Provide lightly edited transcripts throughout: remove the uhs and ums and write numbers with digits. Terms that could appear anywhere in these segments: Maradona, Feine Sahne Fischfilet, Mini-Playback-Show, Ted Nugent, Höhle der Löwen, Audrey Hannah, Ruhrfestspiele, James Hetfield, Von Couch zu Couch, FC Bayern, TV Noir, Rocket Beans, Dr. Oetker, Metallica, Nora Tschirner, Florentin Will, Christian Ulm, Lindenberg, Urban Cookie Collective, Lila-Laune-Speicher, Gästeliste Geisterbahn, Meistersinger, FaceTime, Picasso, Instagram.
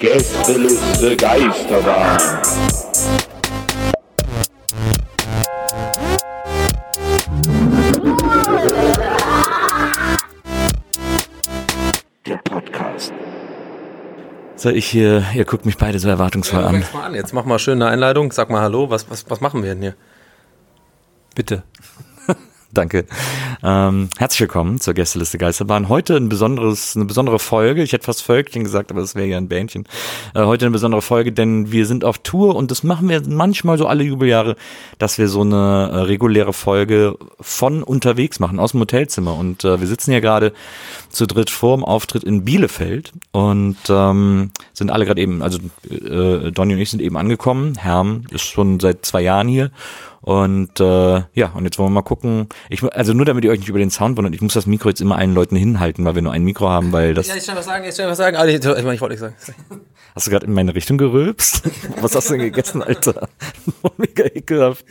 Gästeliste Geisterbahn. Der Podcast. So, ihr guckt mich beide so erwartungsvoll an. Jetzt mach mal schön eine Einleitung, sag mal hallo, was machen wir denn hier? Bitte. Danke. Herzlich willkommen zur Gästeliste Geisterbahn. Heute eine besondere Folge. Ich hätte fast Völkling gesagt, aber das wäre ja ein Bähnchen. Heute eine besondere Folge, denn wir sind auf Tour und das machen wir manchmal so alle Jubeljahre, dass wir so eine reguläre Folge von unterwegs machen, aus dem Hotelzimmer. Und wir sitzen hier gerade zu dritt vor dem Auftritt in Bielefeld und sind alle gerade eben, also Donny und ich sind eben angekommen. Herm ist schon seit 2 Jahren hier. Und ja, und jetzt wollen wir mal gucken. Also nur damit ihr euch nicht über den Sound wundert, ich muss das Mikro jetzt immer allen Leuten hinhalten, weil wir nur ein Mikro haben, weil das... Ja, ich wollte was sagen. Aber ich wollte nichts sagen. Hast du gerade in meine Richtung gerülpst? Was hast du denn gegessen, Alter? Mega ekelhaft.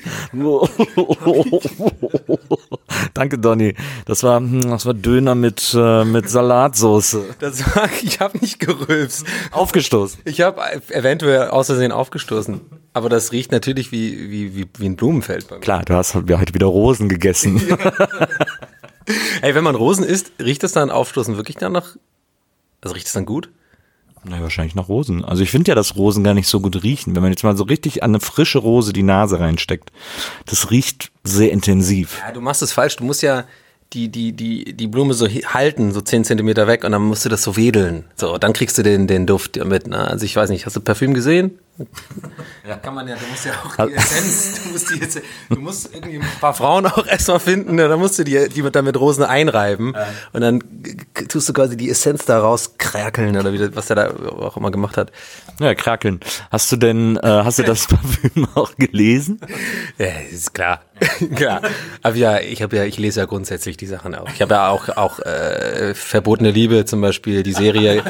Danke, Donny. Das war Döner mit Salatsoße. Ich habe nicht gerülpst. Aufgestoßen. Ich habe eventuell aus Versehen aufgestoßen. Aber das riecht natürlich wie ein Blumenfeld bei mir. Klar, du hast heute wieder Rosen gegessen. Ey, wenn man Rosen isst, riecht es dann aufstoßen wirklich dann nach, also riecht es dann gut? Na, wahrscheinlich nach Rosen. Also ich finde ja, dass Rosen gar nicht so gut riechen. Wenn man jetzt mal so richtig an eine frische Rose die Nase reinsteckt, das riecht sehr intensiv. Ja, du machst es falsch. Du musst ja die Blume so halten, so 10 Zentimeter weg, und dann musst du das so wedeln. So, dann kriegst du den Duft mit. Ne? Also ich weiß nicht, hast du Parfüm gesehen? Ja. Kann man ja, du musst ja auch die Essenz, du musst irgendwie ein paar Frauen auch erstmal finden, dann musst du die dann mit Rosen einreiben und dann tust du quasi die Essenz da rauskrakeln oder wie, was er da auch immer gemacht hat. Ja, krakeln. Hast du denn, hast du das Parfüm auch gelesen? Ja, ist klar. Klar. Aber ja, ich lese ja grundsätzlich die Sachen auch. Ich habe ja auch Verbotene Liebe zum Beispiel, die Serie,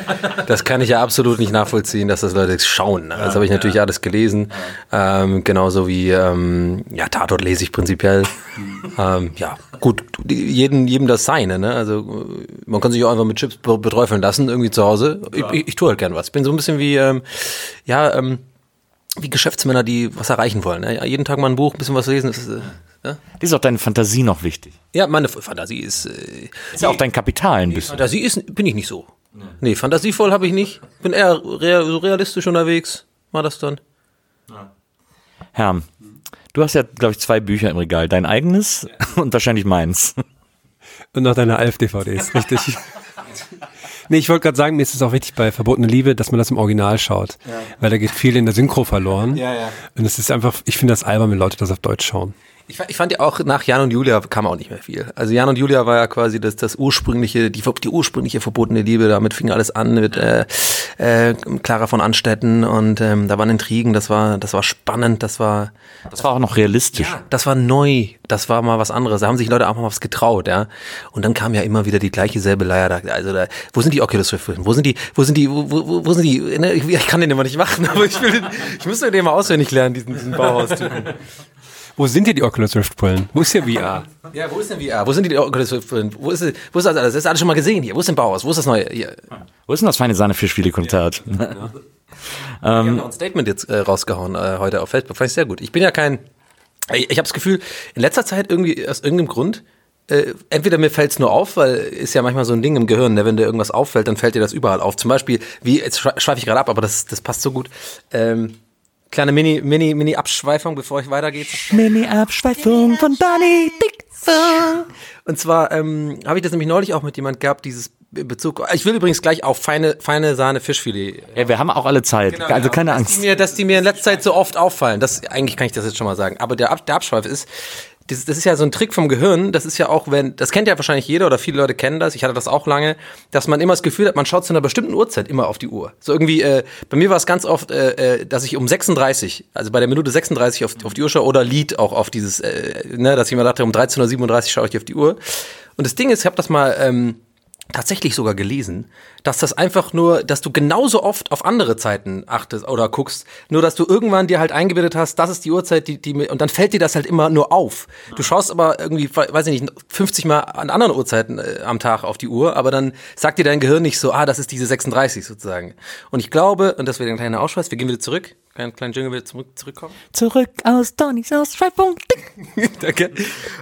das kann ich ja absolut nicht nachvollziehen, dass das Leute schauen. Ne? Das habe ich natürlich alles gelesen. Genauso wie Tatort lese ich prinzipiell. Gut, jedem das Seine. Ne? Also man kann sich auch einfach mit Chips beträufeln lassen, irgendwie zu Hause. Ja. Ich tue halt gern was. Ich bin so ein bisschen wie, wie Geschäftsmänner, die was erreichen wollen. Ne? Ja, jeden Tag mal ein Buch, ein bisschen was lesen. Das ist, ja? Ist auch deine Fantasie noch wichtig? Ja, meine Fantasie ist... ist ja auch dein Kapital ein bisschen. Fantasie bin ich nicht so. Nee, fantasievoll habe ich nicht. Bin eher realistisch unterwegs. War das dann? Ja. Herr, du hast ja, glaube ich, 2 Bücher im Regal. Dein eigenes und wahrscheinlich meins. Und noch deine Alf-DVDs, richtig. Nee, ich wollte gerade sagen, mir ist es auch wichtig bei Verbotene Liebe, dass man das im Original schaut. Ja. Weil da geht viel in der Synchro verloren. Ja, ja. Und es ist einfach, ich finde das albern, wenn Leute das auf Deutsch schauen. Ich fand ja auch, nach Jan und Julia kam auch nicht mehr viel. Also Jan und Julia war ja quasi das ursprüngliche, die ursprüngliche verbotene Liebe, damit fing alles an mit Clara von Anstetten und da waren Intrigen, das war spannend, das war auch noch realistisch. Ja, das war neu, das war mal was anderes, da haben sich Leute auch mal was getraut, ja. Und dann kam ja immer wieder die gleiche selbe Leier, wo sind die Oculus Rift, wo sind die, ne? Ich kann den immer nicht machen, aber ich müsste den mal auswendig lernen, diesen Bauhaustypen. Wo sind hier die Oculus Rift-Brillen? Wo ist hier VR? Ja, wo ist denn VR? Wo sind die Oculus Rift-Brillen? Wo ist das alles? Das ist alles schon mal gesehen hier. Wo ist denn Bauhaus? Wo ist das Neue? Hier. Wo ist denn das Feine Sahne Fischfilet-Konzert? Ja. Wir haben noch ein Statement jetzt rausgehauen heute auf Facebook. Fand ich sehr gut. Ich bin ja kein... Ich habe das Gefühl, in letzter Zeit irgendwie aus irgendeinem Grund... entweder mir fällt's nur auf, weil ist ja manchmal so ein Ding im Gehirn, ne? Wenn dir irgendwas auffällt, dann fällt dir das überall auf. Zum Beispiel, jetzt schweife ich gerade ab, aber das passt so gut... Kleine Mini-Abschweifung, bevor ich weitergehe. Mini-Abschweifung von Donny Dickson. Und zwar habe ich das nämlich neulich auch mit jemand gehabt, dieses Bezug. Ich will übrigens gleich auch feine Sahne Fischfilet. Ja, wir haben auch alle Zeit, genau, also keine Angst. Dass die mir in letzter Zeit so oft auffallen, das, eigentlich kann ich das jetzt schon mal sagen. Aber der Abschweif ist... Das ist ja so ein Trick vom Gehirn, das ist ja auch, das kennt ja wahrscheinlich jeder oder viele Leute kennen das, ich hatte das auch lange, dass man immer das Gefühl hat, man schaut zu einer bestimmten Uhrzeit immer auf die Uhr. So irgendwie, bei mir war es ganz oft, dass ich um 36, also bei der Minute 36 auf die Uhr schaue oder Lied auch auf dieses, dass ich immer dachte, um 13.37 Uhr schaue ich auf die Uhr. Und das Ding ist, ich habe das mal tatsächlich sogar gelesen, dass das einfach nur, dass du genauso oft auf andere Zeiten achtest oder guckst, nur dass du irgendwann dir halt eingebildet hast, das ist die Uhrzeit, die und dann fällt dir das halt immer nur auf. Du schaust aber irgendwie, weiß ich nicht, 50 Mal an anderen Uhrzeiten am Tag auf die Uhr, aber dann sagt dir dein Gehirn nicht so, das ist diese 36 sozusagen. Und ich glaube, und das wäre ein kleiner Ausschweiß, wir gehen wieder zurück, einen kleinen Jingle wieder zurückkommen. Zurück aus Tonys Ausschweifung. Danke.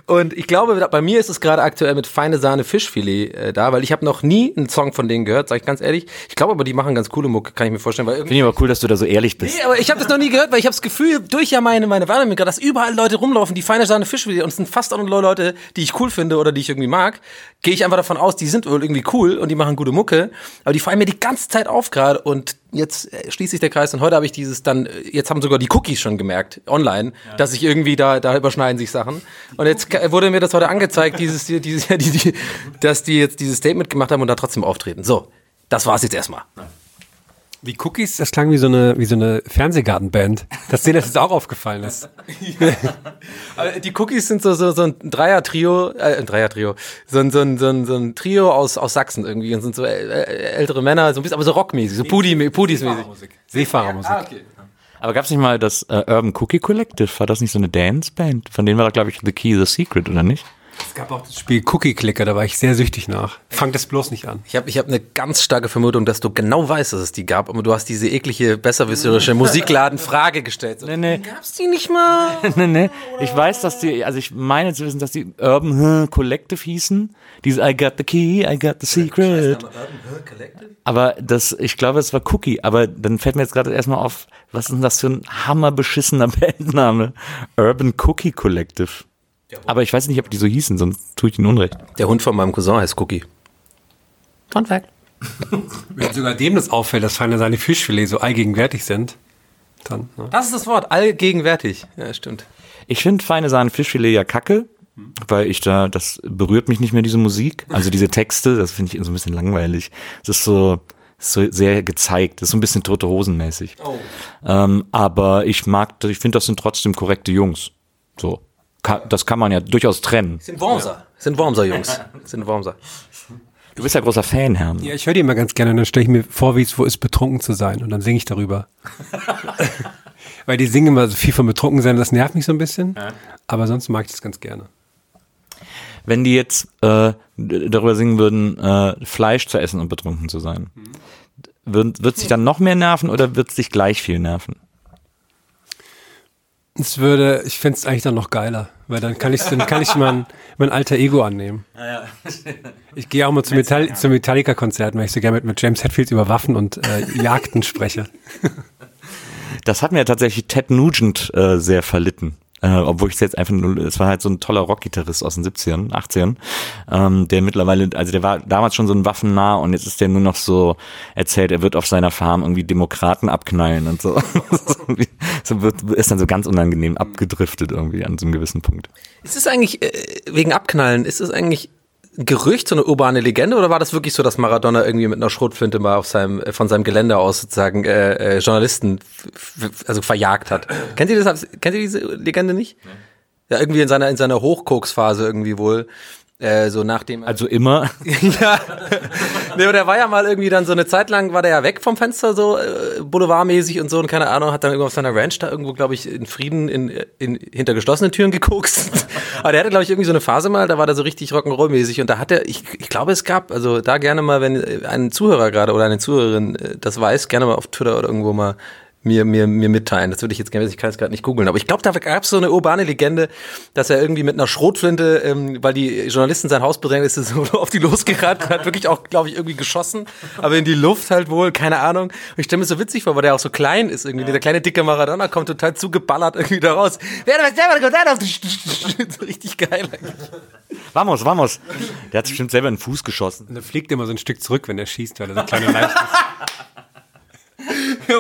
Und ich glaube, bei mir ist es gerade aktuell mit Feine Sahne Fischfilet da, weil ich habe noch nie einen Song von denen gehört, sag ich ganz ehrlich. Ich glaube aber, die machen ganz coole Mucke, kann ich mir vorstellen. Finde ich aber cool, dass du da so ehrlich bist. Nee, aber ich habe das noch nie gehört, weil ich habe das Gefühl, durch meine Wahlmücker, dass überall Leute rumlaufen, die Feine Sahne Fischfilet, und es sind fast alle Leute, die ich cool finde oder die ich irgendwie mag, gehe ich einfach davon aus, die sind irgendwie cool und die machen gute Mucke, aber die fallen mir die ganze Zeit auf gerade und jetzt schließt sich der Kreis und heute habe ich dieses dann, jetzt haben sogar die Cookies schon gemerkt, online, ja, dass ich irgendwie da überschneiden sich Sachen. Und jetzt wurde mir das heute angezeigt, dass die jetzt dieses Statement gemacht haben und da trotzdem auftreten. So, das war's jetzt erstmal. Die Cookies, das klang wie so eine Fernsehgartenband, dass denen das jetzt auch aufgefallen ist. Ja. Aber die Cookies sind so ein Dreier-Trio, so ein Trio aus Sachsen irgendwie und sind so ältere Männer, so ein bisschen, aber so rockmäßig, so Pudis-mäßig. Seefahrermusik. Ah, okay. Aber gab's nicht mal das Urban Cookie Collective? War das nicht so eine Dance-Band? Von denen war da, glaube ich, The Key, The Secret, oder nicht? Es gab auch das Spiel Cookie Clicker, da war ich sehr süchtig nach. Fang das bloß nicht an. Ich hab eine ganz starke Vermutung, dass du genau weißt, dass es die gab, aber du hast diese eklige, besserwisserische Musikladen-Frage gestellt. Nee. Gab's die nicht mal? Nee. Ich weiß, dass ich meine zu wissen, dass die Urban Collective hießen. Diese I got the key, I got the secret. Urban Collective? Aber ich glaube, es war Cookie, aber dann fällt mir jetzt gerade erstmal auf, was ist denn das für ein hammerbeschissener Bandname? Urban Cookie Collective. Aber ich weiß nicht, ob die so hießen, sonst tue ich ihnen Unrecht. Der Hund von meinem Cousin heißt Cookie. Fun Fact. Wenn sogar dem das auffällt, dass Feine Sahne Fischfilet so allgegenwärtig sind, dann... Ne? Das ist das Wort, allgegenwärtig. Ja, stimmt. Ich finde Feine Sahne Fischfilet ja kacke, weil das berührt mich nicht mehr, diese Musik. Also diese Texte, das finde ich so ein bisschen langweilig. Das ist so sehr gezeigt, das ist so ein bisschen Tote Hosen-mäßig. Oh. Aber ich finde, das sind trotzdem korrekte Jungs. So. Das kann man ja durchaus trennen. Sind Wormser, Jungs. Sind Wormser. Du bist ja großer Fan, Herr. Ja, ich höre die immer ganz gerne und dann stelle ich mir vor, wie es wo ist, betrunken zu sein und dann singe ich darüber. Weil die singen immer so viel von betrunken sein, das nervt mich so ein bisschen. Ja. Aber sonst mag ich das ganz gerne. Wenn die jetzt darüber singen würden, Fleisch zu essen und betrunken zu sein, wird sich dann noch mehr nerven oder wird es dich gleich viel nerven? Ich fände es eigentlich dann noch geiler, weil dann kann ich mein alter Ego annehmen. Ja. Ich gehe auch mal zum Metallica-Konzerten, weil ich so gerne mit James Hetfield über Waffen und Jagden spreche. Das hat mir tatsächlich Ted Nugent sehr verlitten. Obwohl ich es jetzt einfach nur, es war halt so ein toller Rockgitarrist aus den 70ern, 80ern, der mittlerweile, also der war damals schon so ein waffennah und jetzt ist der nur noch so erzählt, er wird auf seiner Farm irgendwie Demokraten abknallen und so. Ist dann so ganz unangenehm abgedriftet irgendwie an so einem gewissen Punkt. Ist es eigentlich, wegen Abknallen, ist es eigentlich ein Gerücht, so eine urbane Legende oder war das wirklich so, dass Maradona irgendwie mit einer Schrotflinte mal von seinem Gelände aus sozusagen Journalisten verjagt hat? Kennt ihr diese Legende nicht? Ja, irgendwie in seiner Hochkoksphase irgendwie wohl. So nachdem. Also immer? Ja. Nee, aber der war ja mal irgendwie dann so eine Zeit lang, war der ja weg vom Fenster so, boulevardmäßig und so und keine Ahnung, hat dann irgendwo auf seiner Ranch da irgendwo, glaube ich, in Frieden hinter geschlossenen Türen gekokst. Aber der hatte, glaube ich, irgendwie so eine Phase mal, da war der so richtig Rock'n'Roll-mäßig und da hat er, ich glaube es gab, also da gerne mal, wenn ein Zuhörer gerade oder eine Zuhörerin das weiß, gerne mal auf Twitter oder irgendwo mal mir mitteilen. Das würde ich jetzt gerne wissen, ich kann es gerade nicht googeln. Aber ich glaube, da gab es so eine urbane Legende, dass er irgendwie mit einer Schrotflinte, weil die Journalisten sein Haus bedrängt, ist er so auf die losgerannt und hat wirklich auch, glaube ich, irgendwie geschossen. Aber in die Luft halt wohl, keine Ahnung. Und ich stelle mir so witzig vor, weil der auch so klein ist irgendwie. Ja. Der kleine, dicke Maradona kommt total zugeballert irgendwie da raus. So richtig geil eigentlich. Vamos, vamos. Der hat sich bestimmt selber in den Fuß geschossen. Und der fliegt immer so ein Stück zurück, wenn er schießt, weil er so kleine Leib ist.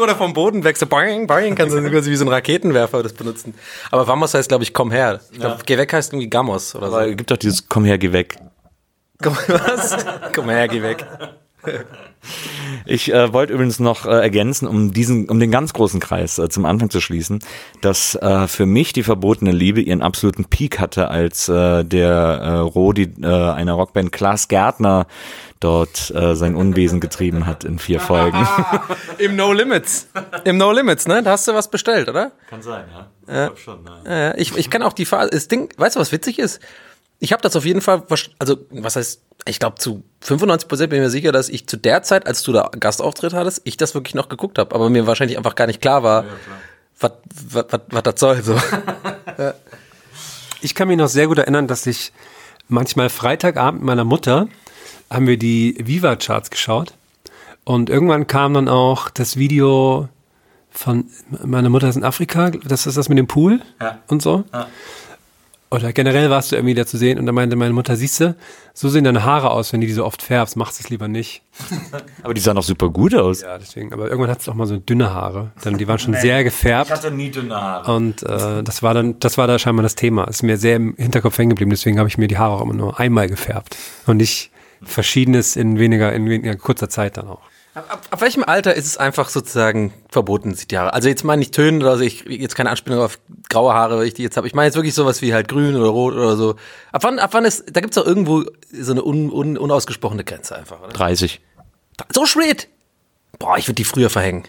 Oder vom Boden weg, so boing, boing, kannst du quasi wie so ein Raketenwerfer das benutzen. Aber Vamos heißt, glaube ich, komm her. Ich glaube, geh weg heißt irgendwie Gamos oder so. Aber gibt doch dieses komm her, geh weg. Was? Komm her, geh weg. Ich wollte übrigens noch ergänzen, um den ganz großen Kreis zum Anfang zu schließen, dass für mich die verbotene Liebe ihren absoluten Peak hatte, als der Rodi einer Rockband Klaas Gärtner dort sein Unwesen getrieben hat in 4 Folgen. Im No Limits. Im No Limits, ne? Da hast du was bestellt, oder? Kann sein, ja. Ich glaube schon, ja. Ich kann auch die Phase. Das Ding, weißt du, was witzig ist? Ich habe das auf jeden Fall, ich glaube zu 95% bin ich mir sicher, dass ich zu der Zeit, als du da Gastauftritt hattest, ich das wirklich noch geguckt habe, aber mir wahrscheinlich einfach gar nicht klar war, ja, was das soll. So. Ich kann mich noch sehr gut erinnern, dass ich manchmal Freitagabend mit meiner Mutter haben wir die Viva-Charts geschaut und irgendwann kam dann auch das Video von meiner Mutter ist in Afrika, das ist das mit dem Pool, ja, und so. Ja. Oder generell warst du irgendwie da zu sehen und da meinte meine Mutter, siehst du, so sehen deine Haare aus, wenn du die so oft färbst, machst es lieber nicht. Aber die sahen auch super gut aus. Ja, deswegen, aber irgendwann hattest du auch mal so dünne Haare, dann, die waren schon sehr gefärbt. Ich hatte nie dünne Haare. Und das war da scheinbar das Thema, ist mir sehr im Hinterkopf hängen geblieben, deswegen habe ich mir die Haare auch immer nur einmal gefärbt und nicht Verschiedenes in weniger kurzer Zeit dann auch. Ab welchem Alter ist es einfach sozusagen verboten, die Haare? Also jetzt meine ich Töne, also ich jetzt keine Anspielung auf graue Haare, weil ich die jetzt habe. Ich meine jetzt wirklich sowas wie halt grün oder rot oder so. Ab wann ist, da gibt's doch irgendwo so eine unausgesprochene Grenze einfach, oder? 30. So spät? Boah, ich würde die früher verhängen.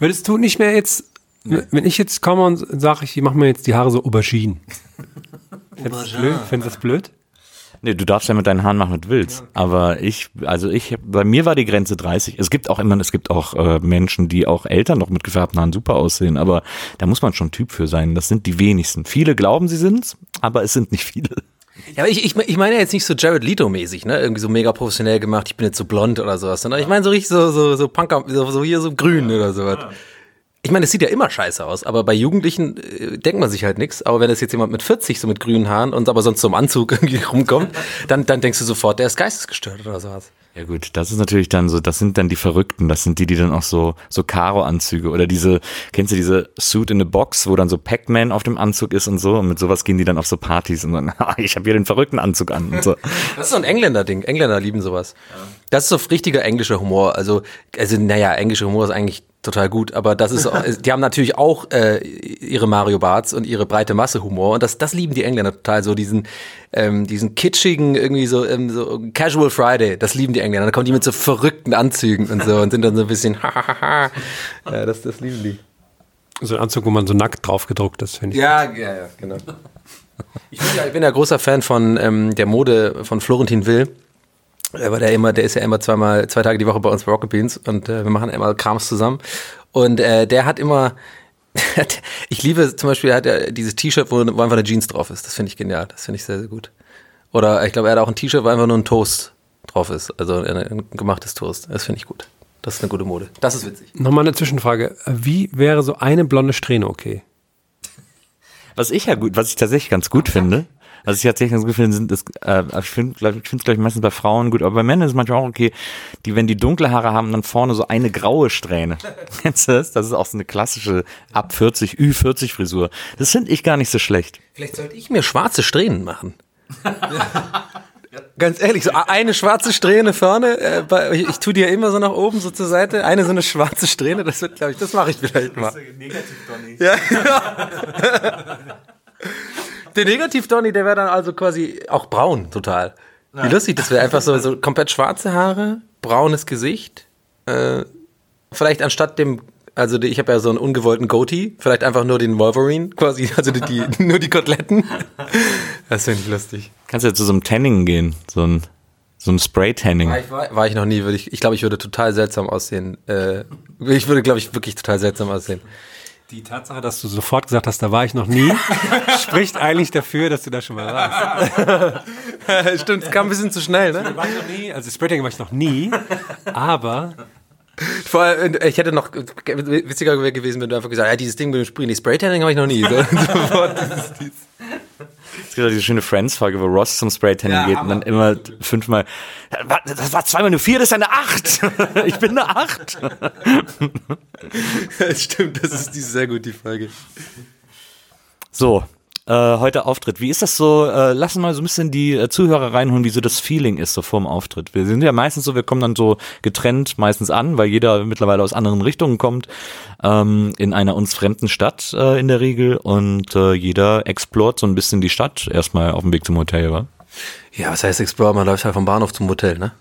Würdest du nicht mehr jetzt, wenn ich jetzt komme und sage, ich mache mir jetzt die Haare so Aubergine. Findest du das blöd? Nee, du darfst ja mit deinen Haaren machen, was du willst. Aber bei mir war die Grenze 30. Es gibt auch Menschen, die auch Eltern noch mit gefärbten Haaren super aussehen, aber da muss man schon Typ für sein. Das sind die wenigsten. Viele glauben, sie sind's, aber es sind nicht viele. Ja, aber ich meine ja jetzt nicht so Jared Leto-mäßig, ne? Irgendwie so mega professionell gemacht, ich bin jetzt so blond oder sowas, sondern ich meine so richtig so Punker, so hier so grün oder sowas. Ich meine, es sieht ja immer scheiße aus, aber bei Jugendlichen denkt man sich halt nichts. Aber wenn das jetzt jemand mit 40 so mit grünen Haaren und aber sonst so im Anzug irgendwie rumkommt, dann denkst du sofort, der ist geistesgestört oder sowas. Ja gut, das ist natürlich dann so, das sind dann die Verrückten, das sind die dann auch so Karo-Anzüge oder kennst du diese Suit in a Box, wo dann so Pac-Man auf dem Anzug ist und so, und mit sowas gehen die dann auf so Partys und dann, ich habe hier den verrückten Anzug an und so. Das ist so ein Engländer-Ding, Engländer lieben sowas. Ja. Das ist so richtiger englischer Humor, also naja, englischer Humor ist eigentlich total gut, aber das ist, die haben natürlich auch ihre Mario Barts und ihre breite Masse Humor und das lieben die Engländer total, so diesen kitschigen irgendwie so Casual Friday, das lieben die Engländer. Dann kommen die mit so verrückten Anzügen und so und sind dann so ein bisschen hahaha. Ja, das lieben die. So ein Anzug, wo man so nackt drauf gedruckt ist, finde ich. Ja, gut. Ja, genau. Ich bin ja großer Fan von der Mode von Florentin Will. Aber der ist ja immer 2 Tage die Woche bei uns bei Rocket Beans und wir machen immer Krams zusammen. Und der hat immer, ich liebe zum Beispiel, hat er dieses T-Shirt, wo einfach eine Jeans drauf ist. Das finde ich genial, das finde ich sehr, sehr gut. Oder ich glaube, er hat auch ein T-Shirt, wo einfach nur ein Toast drauf ist, also ein gemachtes Toast. Das finde ich gut, das ist eine gute Mode, das ist witzig. Nochmal eine Zwischenfrage, wie wäre so eine blonde Strähne okay? Was ich tatsächlich ganz gut finde, sind, ist, ich finde es gleich meistens bei Frauen gut, aber bei Männern ist es manchmal auch okay, die, wenn die dunkle Haare haben, dann vorne so eine graue Strähne. Kennst du das? Das ist auch so eine klassische ab 40, Ü40 Frisur. Das finde ich gar nicht so schlecht. Vielleicht sollte ich mir schwarze Strähnen machen. Ganz ehrlich, so eine schwarze Strähne vorne, ich tue die ja immer so nach oben, so zur Seite, eine so eine schwarze Strähne, das wird, glaube ich, das mache ich vielleicht mal. Negativ doch nicht. Ja, genau. Der Negativ-Donny, der wäre dann also quasi auch braun, total. Wie lustig, das wäre einfach so komplett schwarze Haare, braunes Gesicht, vielleicht anstatt ich habe ja so einen ungewollten Goatee, vielleicht einfach nur den Wolverine, quasi, also nur die Koteletten. Das finde ich lustig. Kannst du ja zu so einem Tanning gehen, so ein Spray-Tanning. War ich noch nie, ich glaube, ich würde total seltsam aussehen. Ich würde, glaube ich, wirklich total seltsam aussehen. Die Tatsache, dass du sofort gesagt hast, da war ich noch nie, spricht eigentlich dafür, dass du da schon mal warst. Stimmt, es kam ein bisschen zu schnell, ne? War ich noch nie, also Spraytanning war ich noch nie, aber... Vor allem, ich hätte noch witziger gewesen, wenn du einfach gesagt hast, dieses Ding mit dem Spray, nee, Spraytanning habe ich noch nie. So, sofort, es gibt auch diese schöne Friends-Folge, wo Ross zum Spray-Tanning geht und dann immer 5-mal, das war 2-mal eine 4, das ist eine 8. Ich bin eine 8. Stimmt, das ist sehr gut, die Folge. So, heute auftritt. Wie ist das so? Lassen wir mal so ein bisschen die Zuhörer reinholen, wie so das Feeling ist so vorm Auftritt. Wir sind ja meistens so, wir kommen dann so getrennt meistens an, weil jeder mittlerweile aus anderen Richtungen kommt, in einer uns fremden Stadt in der Regel, und jeder explort so ein bisschen die Stadt erstmal auf dem Weg zum Hotel, oder? Ja, was heißt Explorer? Man läuft halt vom Bahnhof zum Hotel, ne?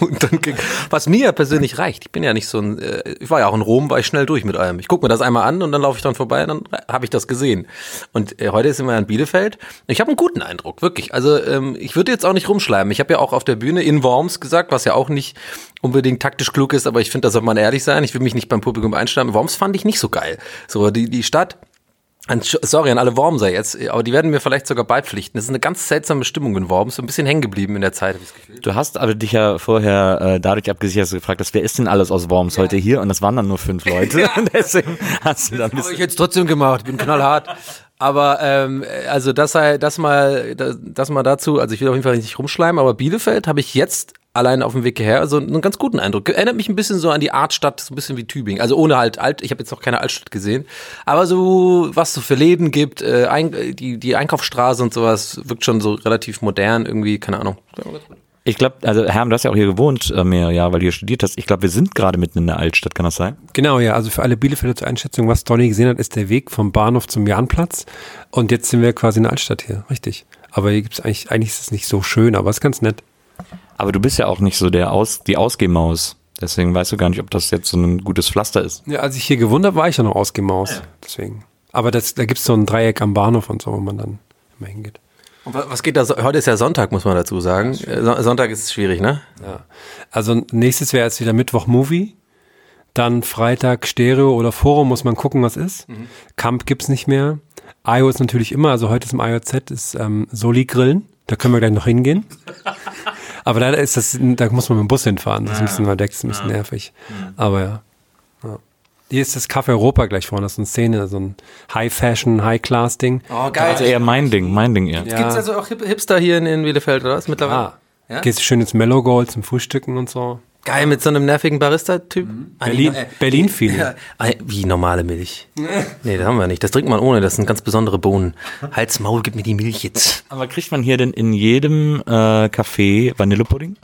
Und dann ging, was mir persönlich reicht. Ich bin ja nicht so ein, ich war ja auch in Rom, war ich schnell durch mit allem. Ich gucke mir das einmal an und dann laufe ich dann vorbei und dann habe ich das gesehen. Und heute sind wir in Bielefeld. Ich habe einen guten Eindruck, wirklich. Also ich würde jetzt auch nicht rumschleimen. Ich habe ja auch auf der Bühne in Worms gesagt, was ja auch nicht unbedingt taktisch klug ist, aber ich finde, da sollte man ehrlich sein. Ich will mich nicht beim Publikum einschleimen. Worms fand ich nicht so geil. So, die Stadt. Sorry, an alle Wormser jetzt, aber die werden mir vielleicht sogar beipflichten. Das ist eine ganz seltsame Stimmung in Worms, so ein bisschen hängen geblieben in der Zeit, habe ich das Gefühl. Du hast aber dich ja vorher dadurch abgesichert, dass du gefragt hast, wer ist denn alles aus Worms heute hier? Und das waren dann nur 5 Leute. Ja. Und deswegen hast du dann das habe ich jetzt trotzdem gemacht, ich bin knallhart. Aber also das mal dazu, also ich will auf jeden Fall nicht rumschleimen, aber Bielefeld habe ich jetzt allein auf dem Weg hierher so einen ganz guten Eindruck. Erinnert mich ein bisschen so an die Artstadt, so ein bisschen wie Tübingen. Also ohne halt ich habe jetzt noch keine Altstadt gesehen, aber so was so für Läden gibt, die Einkaufsstraße und sowas wirkt schon so relativ modern irgendwie, keine Ahnung. Ich glaube, also Herm, du hast ja auch hier gewohnt mehrere Jahre, weil du hier studiert hast. Ich glaube, wir sind gerade mitten in der Altstadt, kann das sein? Genau, ja. Also für alle Bielefelder zur Einschätzung, was Donny gesehen hat, ist der Weg vom Bahnhof zum Jahnplatz. Und jetzt sind wir quasi in der Altstadt hier, richtig. Aber hier gibt's eigentlich ist es nicht so schön, aber es ist ganz nett. Aber du bist ja auch nicht so die Ausgehmaus. Deswegen weißt du gar nicht, ob das jetzt so ein gutes Pflaster ist. Ja, als ich hier gewohnt habe, war ich ja noch Ausgehmaus. Ja. Deswegen. Aber da gibt's so ein Dreieck am Bahnhof und so, wo man dann immer hingeht. Und was geht da? Heute ist ja Sonntag, muss man dazu sagen. Sonntag ist schwierig, ne? Ja. Also nächstes wäre jetzt wieder Mittwoch Movie, dann Freitag Stereo oder Forum, muss man gucken, was ist. Mhm. Camp gibt's nicht mehr. IO ist natürlich immer, also heute ist im IOZ, ist Soli-Grillen. Da können wir gleich noch hingehen. Aber da muss man mit dem Bus hinfahren. Das ist ein bisschen verdeckt, ist ein bisschen nervig. Aber ja. Hier ist das Café Europa gleich vorne, das ist eine Szene, so ein High-Fashion, High-Class-Ding. Oh, geil. Also eher mein Ding eher. Ja. Gibt's also auch Hipster hier in Bielefeld, oder? Ist mittlerweile. Ah. Ja? Gehst du schön ins Mellow Gold zum Frühstücken und so. Geil, mit so einem nervigen Barista-Typ. Mhm. Berlin-Feeling. Wie normale Milch. Nee, das haben wir nicht. Das trinkt man ohne, das sind ganz besondere Bohnen. Halt's Maul, gib mir die Milch jetzt. Aber kriegt man hier denn in jedem Café Vanillepudding?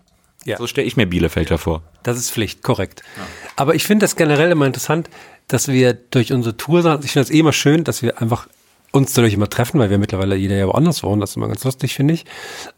Ja. So stelle ich mir Bielefeld vor. Das ist Pflicht, korrekt. Ja. Aber ich finde das generell immer interessant, dass wir durch unsere Tour, ich finde das immer schön, dass wir einfach uns dadurch immer treffen, weil wir mittlerweile jeder ja woanders wohnen, das ist immer ganz lustig, finde ich.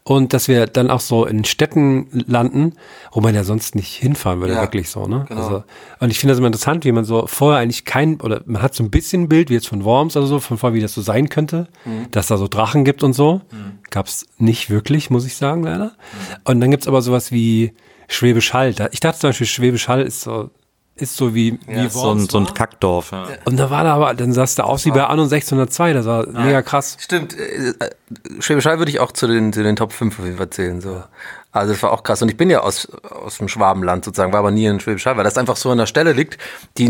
Und dass wir dann auch so in Städten landen, wo man ja sonst nicht hinfahren würde, wirklich so, ne? Genau. Also, und ich finde das immer interessant, wie man so vorher eigentlich oder man hat so ein bisschen ein Bild, wie jetzt von Worms oder so, von vorher, wie das so sein könnte, dass da so Drachen gibt und so. Mhm. Gab's nicht wirklich, muss ich sagen, leider. Mhm. Und dann gibt's aber sowas wie Schwäbisch Hall. Ich dachte zum Beispiel, Schwäbisch Hall ist so wie Worms, so ein Kackdorf. Ja. Und dann saß da aus wie bei Anno 1602, das war mega krass. Stimmt, Schwäbisch Hall würde ich auch zu den Top 5 auf jeden Fall zählen. So. Also das war auch krass. Und ich bin ja aus dem Schwabenland sozusagen, war aber nie in Schwäbisch Hall, weil das einfach so an der Stelle liegt, die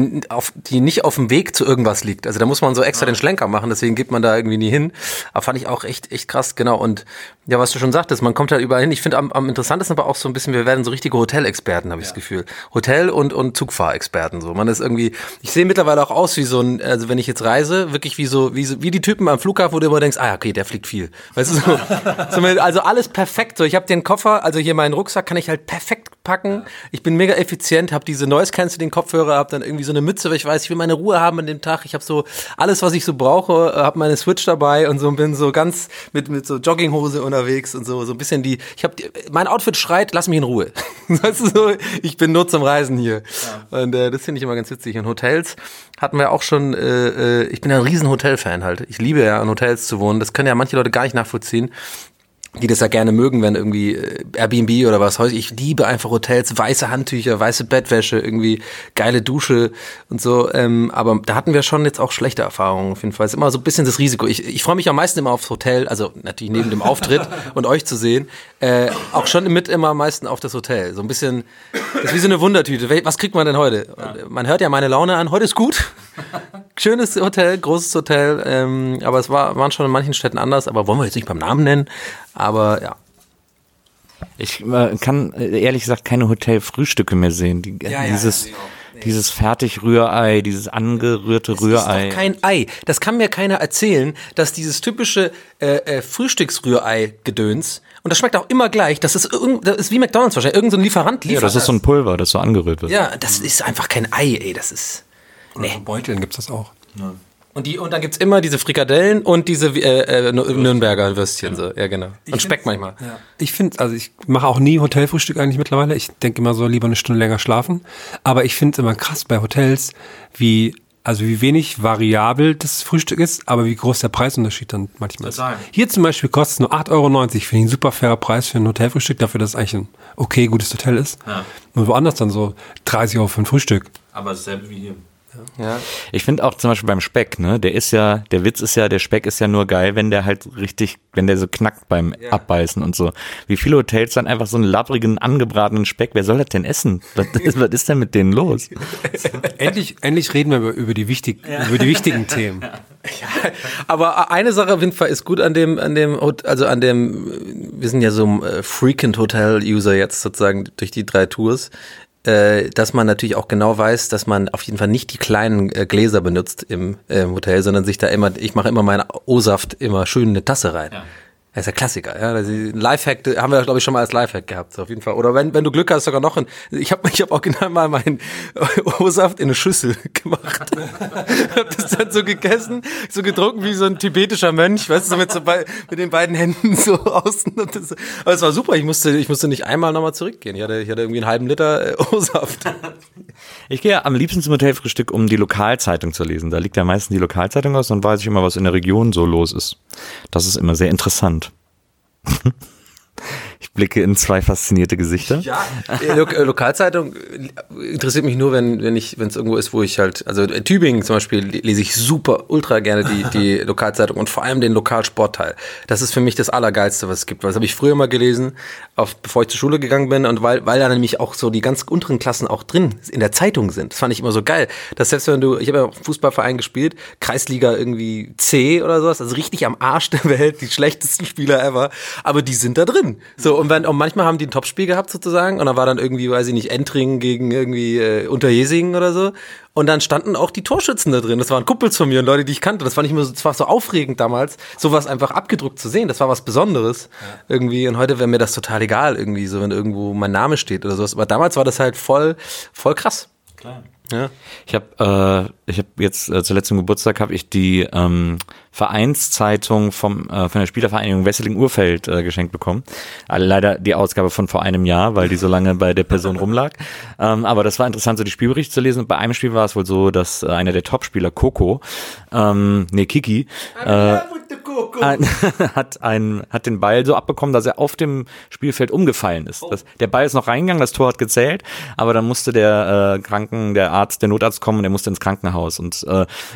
nicht auf dem Weg zu irgendwas liegt. Also da muss man so extra den Schlenker machen, deswegen geht man da irgendwie nie hin. Aber fand ich auch echt krass, genau. Und ja, was du schon sagtest, man kommt halt überall hin. Ich finde am interessantesten aber auch so ein bisschen, wir werden so richtige Hotelexperten, habe ich das Gefühl. Hotel- und Zugfahrexperten, so. Man ist irgendwie, ich sehe mittlerweile auch aus wie so ein, also wenn ich jetzt reise, wirklich wie die Typen am Flughafen, wo du immer denkst, okay, der fliegt viel. Weißt du, so. Also alles perfekt, so. Ich habe den Koffer, also hier meinen Rucksack kann ich halt perfekt packen. Ich bin mega effizient, habe diese Noise-Canceling-Kopfhörer, habe dann irgendwie so eine Mütze, weil ich weiß, ich will meine Ruhe haben an dem Tag. Ich habe so alles, was ich so brauche, habe meine Switch dabei und so und bin so ganz mit so Jogginghose unterwegs und so ein bisschen mein Outfit schreit, lass mich in Ruhe. So, ich bin nur zum Reisen hier. Ja. Und das finde ich immer ganz witzig. Und Hotels hatten wir auch schon, ich bin ja ein riesen Hotel-Fan halt. Ich liebe ja, an Hotels zu wohnen. Das können ja manche Leute gar nicht nachvollziehen, die das ja gerne mögen, wenn irgendwie Airbnb oder was. Ich liebe einfach Hotels, weiße Handtücher, weiße Bettwäsche, irgendwie geile Dusche und so. Aber da hatten wir schon jetzt auch schlechte Erfahrungen auf jeden Fall. Ist immer so ein bisschen das Risiko. Ich freue mich am meisten immer aufs Hotel, also natürlich neben dem Auftritt und euch zu sehen, auch schon mit immer am meisten auf das Hotel. So ein bisschen, das ist wie so eine Wundertüte. Was kriegt man denn heute? Ja. Man hört ja meine Laune an, heute ist gut. Schönes Hotel, großes Hotel, aber es waren schon in manchen Städten anders, aber wollen wir jetzt nicht beim Namen nennen, aber ja. Ich kann ehrlich gesagt keine Hotelfrühstücke mehr sehen. Dieses fertig Rührei, dieses angerührte Rührei. Das ist doch kein Ei. Das kann mir keiner erzählen, dass dieses typische Frühstücksrührei-Gedöns, und das schmeckt auch immer gleich, das ist wie McDonald's wahrscheinlich, irgend so ein Lieferant liefert. Ja, das ist so ein Pulver, das so angerührt wird. Ja, das ist einfach kein Ei, ey, das ist... Nee. Und in Beuteln gibt's das auch. Ja. Und dann gibt's immer diese Frikadellen und diese Nürnberger Würstchen, so. Ja, genau. Und Speck manchmal. Ja. Ich mache auch nie Hotelfrühstück eigentlich mittlerweile. Ich denke immer so, lieber eine Stunde länger schlafen. Aber ich finde es immer krass bei Hotels, wie wenig variabel das Frühstück ist, aber wie groß der Preisunterschied dann manchmal ist. Hier zum Beispiel kostet es nur 8,90 €. Finde ich einen super fairer Preis für ein Hotelfrühstück, dafür, dass es eigentlich ein okay gutes Hotel ist. Ja. Und woanders dann so 30 € für ein Frühstück. Aber dasselbe wie hier. Ja. Ich finde auch zum Beispiel beim Speck, ne, der Speck ist ja nur geil, wenn der halt richtig, wenn der so knackt beim Abbeißen und so. Wie viele Hotels dann einfach so einen labbrigen, angebratenen Speck, wer soll das denn essen? Was ist denn mit denen los? Endlich reden wir über die wichtigen Themen. Ja, aber eine Sache auf jeden Fall ist gut an dem, wir sind ja so ein Frequent Hotel User jetzt sozusagen durch die 3 Tours, dass man natürlich auch genau weiß, dass man auf jeden Fall nicht die kleinen Gläser benutzt im Hotel, sondern sich da immer, ich mache immer meinen O-Saft immer schön in eine Tasse rein. Ja. Das ist ja Klassiker, ja. Ein Lifehack, haben wir, glaube ich, schon mal als Lifehack gehabt, so auf jeden Fall. Oder wenn du Glück hast, sogar noch ein. Ich hab auch genau mal meinen O-Saft in eine Schüssel gemacht. Hab das dann so gegessen, so getrunken wie so ein tibetischer Mönch, weißt du, mit den beiden Händen so außen. Und das, aber es war super, ich musste nicht einmal nochmal zurückgehen. Ich hatte irgendwie einen halben Liter O-Saft. Ich gehe am liebsten zum Hotelfrühstück, um die Lokalzeitung zu lesen. Da liegt ja meistens die Lokalzeitung aus, dann weiß ich immer, was in der Region so los ist. Das ist immer sehr interessant. Ich blicke in 2 faszinierte Gesichter. Ja, Lokalzeitung interessiert mich nur, wenn es irgendwo ist, wo ich halt, also in Tübingen zum Beispiel lese ich super, ultra gerne die Lokalzeitung und vor allem den Lokalsportteil. Das ist für mich das Allergeilste, was es gibt. Das habe ich früher mal gelesen, bevor ich zur Schule gegangen bin, und weil da nämlich auch so die ganz unteren Klassen auch drin in der Zeitung sind. Das fand ich immer so geil. Dass selbst ich habe ja auch einen Fußballverein gespielt, Kreisliga irgendwie C oder sowas, also richtig am Arsch der Welt, die schlechtesten Spieler ever, aber die sind da drin. So. Und manchmal haben die ein Topspiel gehabt sozusagen und da war dann irgendwie, weiß ich nicht, Entringen gegen irgendwie Unterjesingen oder so. Und dann standen auch die Torschützen da drin. Das waren Kumpels von mir und Leute, die ich kannte. Das fand ich immer so, das war so aufregend damals, sowas einfach abgedruckt zu sehen. Das war was Besonderes irgendwie. Und heute wäre mir das total egal irgendwie, so wenn irgendwo mein Name steht oder sowas. Aber damals war das halt voll krass. Klar. Ja. Ich habe jetzt zu letztem Geburtstag habe ich die Vereinszeitung von der Spielervereinigung Wesseling-Urfeld geschenkt bekommen. Leider die Ausgabe von vor einem Jahr, weil die so lange bei der Person rumlag. Aber das war interessant, so die Spielberichte zu lesen. Und bei einem Spiel war es wohl so, dass einer der Topspieler Kiki, hat den Ball so abbekommen, dass er auf dem Spielfeld umgefallen ist. Der Ball ist noch reingegangen, das Tor hat gezählt, aber dann musste der Notarzt kommen und er musste ins Krankenhaus. Und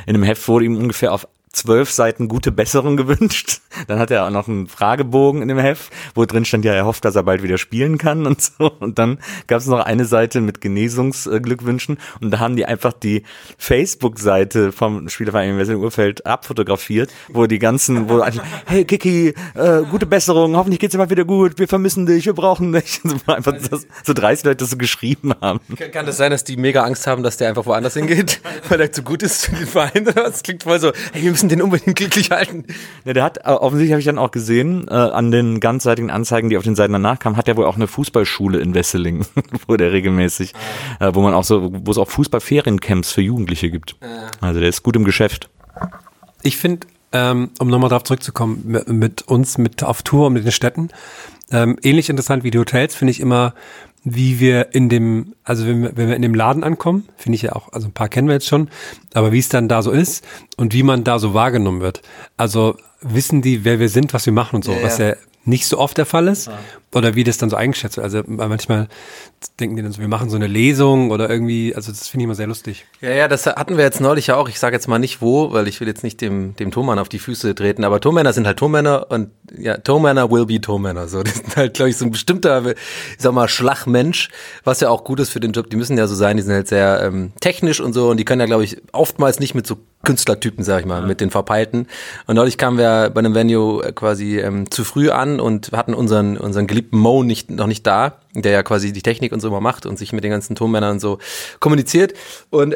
in dem Heft wurde ihm ungefähr auf 12 Seiten gute Besserung gewünscht. Dann hat er auch noch einen Fragebogen in dem Heft, wo drin stand, ja, er hofft, dass er bald wieder spielen kann und so. Und dann gab es noch eine Seite mit Genesungsglückwünschen und da haben die einfach die Facebook-Seite vom Spielerverein Wesseling-Urfeld abfotografiert, wo hey Kiki, gute Besserung, hoffentlich geht's dir mal wieder gut, wir vermissen dich, wir brauchen dich. So, einfach so 30 Leute das so geschrieben haben. Kann das sein, dass die mega Angst haben, dass der einfach woanders hingeht, weil er zu gut ist für den Verein oder was? Das klingt voll so, hey, wir müssen den unbedingt glücklich halten. Ja, der hat, offensichtlich habe ich dann auch gesehen, an den ganzseitigen Anzeigen, die auf den Seiten danach kamen, hat er wohl auch eine Fußballschule in Wesseling, wo der regelmäßig, wo es auch Fußballferiencamps für Jugendliche gibt. Also der ist gut im Geschäft. Ich finde, um nochmal drauf zurückzukommen, mit uns auf Tour und mit den Städten, ähnlich interessant wie die Hotels, finde ich immer, wie wir wenn wir in dem Laden ankommen, finde ich ja auch, also ein paar kennen wir jetzt schon, aber wie es dann da so ist und wie man da so wahrgenommen wird. Also wissen die, wer wir sind, was wir machen und so, was ja nicht so oft der Fall ist oder wie das dann so eingeschätzt wird. Also manchmal denken die dann so, wir machen so eine Lesung oder irgendwie, also das finde ich immer sehr lustig. Ja, das hatten wir jetzt neulich ja auch, ich sage jetzt mal nicht wo, weil ich will jetzt nicht dem Tormann auf die Füße treten, aber Tormänner sind halt Tormänner und ja, Tormänner will be Tormänner, so, die sind halt, glaube ich, so ein bestimmter, ich sag mal, Schlagmensch, was ja auch gut ist für den Job, die müssen ja so sein, die sind halt sehr technisch und so und die können ja, glaube ich, oftmals nicht mit so Künstlertypen, sag ich mal, mit den Verpeilten. Und dadurch kamen wir bei einem Venue quasi zu früh an und hatten unseren geliebten Mo noch nicht da, der ja quasi die Technik und so immer macht und sich mit den ganzen Tonmännern und so kommuniziert. Und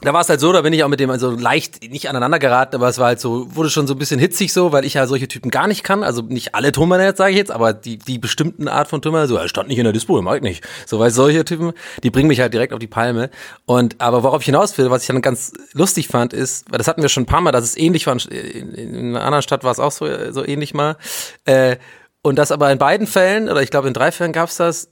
da war es halt so, da bin ich auch mit dem also leicht nicht aneinander geraten, aber es war halt so, wurde schon so ein bisschen hitzig so, weil ich ja solche Typen gar nicht kann, also nicht alle Tonmänner jetzt, sage ich jetzt, aber die bestimmten Art von Tonmänner, so, er stand nicht in der Dispo, mag ich nicht, so, weil solche Typen, die bringen mich halt direkt auf die Palme. Und, aber worauf ich hinaus will, was ich dann ganz lustig fand, ist, weil das hatten wir schon ein paar Mal, dass es ähnlich war, in einer anderen Stadt war es auch so ähnlich mal, und das aber in beiden Fällen, oder ich glaube in 3 Fällen gab's das,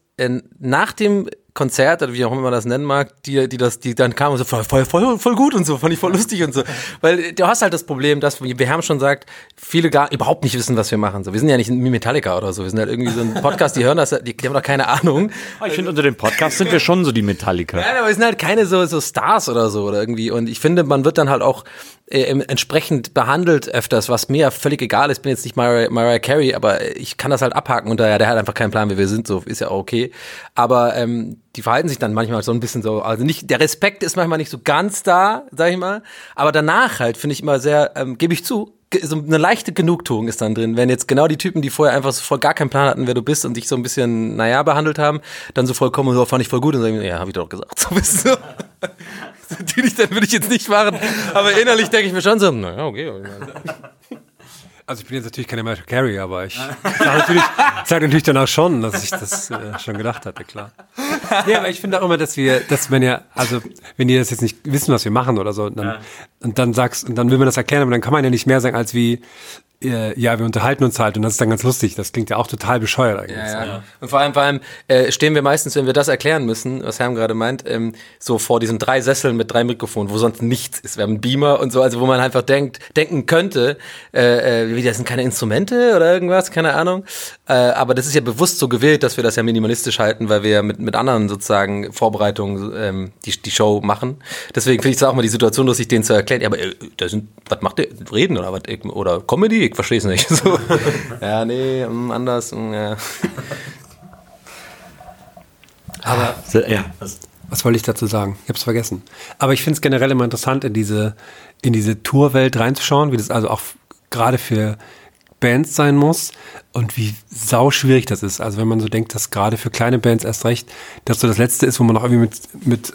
nach dem Konzert, oder wie auch immer man das nennen mag, die dann kamen und so, voll gut und so, fand ich voll lustig und so. Weil du hast halt das Problem, dass, wie Herm schon sagt, viele gar überhaupt nicht wissen, was wir machen. So, wir sind ja nicht Metallica oder so, wir sind halt irgendwie so ein Podcast, die hören das, die haben doch keine Ahnung. Ich finde, unter dem Podcast sind wir schon so die Metallica. Nein, aber wir sind halt keine so Stars oder so oder irgendwie. Und ich finde, man wird dann halt auch entsprechend behandelt öfters, was mir ja völlig egal ist. Ich bin jetzt nicht Mariah Carey, aber ich kann das halt abhaken und der hat einfach keinen Plan, wer wir sind, so, ist ja auch okay. Aber die verhalten sich dann manchmal so ein bisschen so, also nicht, der Respekt ist manchmal nicht so ganz da, sag ich mal, aber danach halt finde ich immer sehr, gebe ich zu, so eine leichte Genugtuung ist dann drin, wenn jetzt genau die Typen, die vorher einfach so voll gar keinen Plan hatten, wer du bist und dich so ein bisschen, naja, behandelt haben, dann so vollkommen so, fand ich voll gut und sagen, ja, hab ich doch gesagt, so bist du. Natürlich, dann würde ich jetzt nicht machen, aber innerlich denke ich mir schon so, naja, okay. Also ich bin jetzt natürlich keine Mariah Carey, aber ich sage natürlich danach schon, dass ich das schon gedacht hatte, klar. Ja, aber ich finde auch immer, dass wenn ja, also wenn die das jetzt nicht wissen, was wir machen oder so, und dann will man das erklären, aber dann kann man ja nicht mehr sagen als wie, ja, wir unterhalten uns halt und das ist dann ganz lustig. Das klingt ja auch total bescheuert eigentlich. Ja. Und vor allem stehen wir meistens, wenn wir das erklären müssen, was Herm gerade meint, so vor diesen 3 Sesseln mit 3 Mikrofonen, wo sonst nichts ist. Wir haben einen Beamer und so, also wo man einfach denken könnte, wie, das sind keine Instrumente oder irgendwas, keine Ahnung. Aber das ist ja bewusst so gewählt, dass wir das ja minimalistisch halten, weil wir ja mit anderen sozusagen Vorbereitungen die Show machen. Deswegen finde ich es auch mal die Situation lustig, denen zu erklären, ja, aber was macht ihr? Reden oder was? Oder Comedy? Ich verstehe es nicht. So. Ja, nee, anders. Ja. Aber ja. Was wollte ich dazu sagen? Ich habe es vergessen. Aber ich finde es generell immer interessant, in diese Tourwelt reinzuschauen, wie das also auch gerade für Bands sein muss und wie sauschwierig das ist. Also wenn man so denkt, dass gerade für kleine Bands erst recht, dass so das Letzte ist, wo man noch irgendwie mit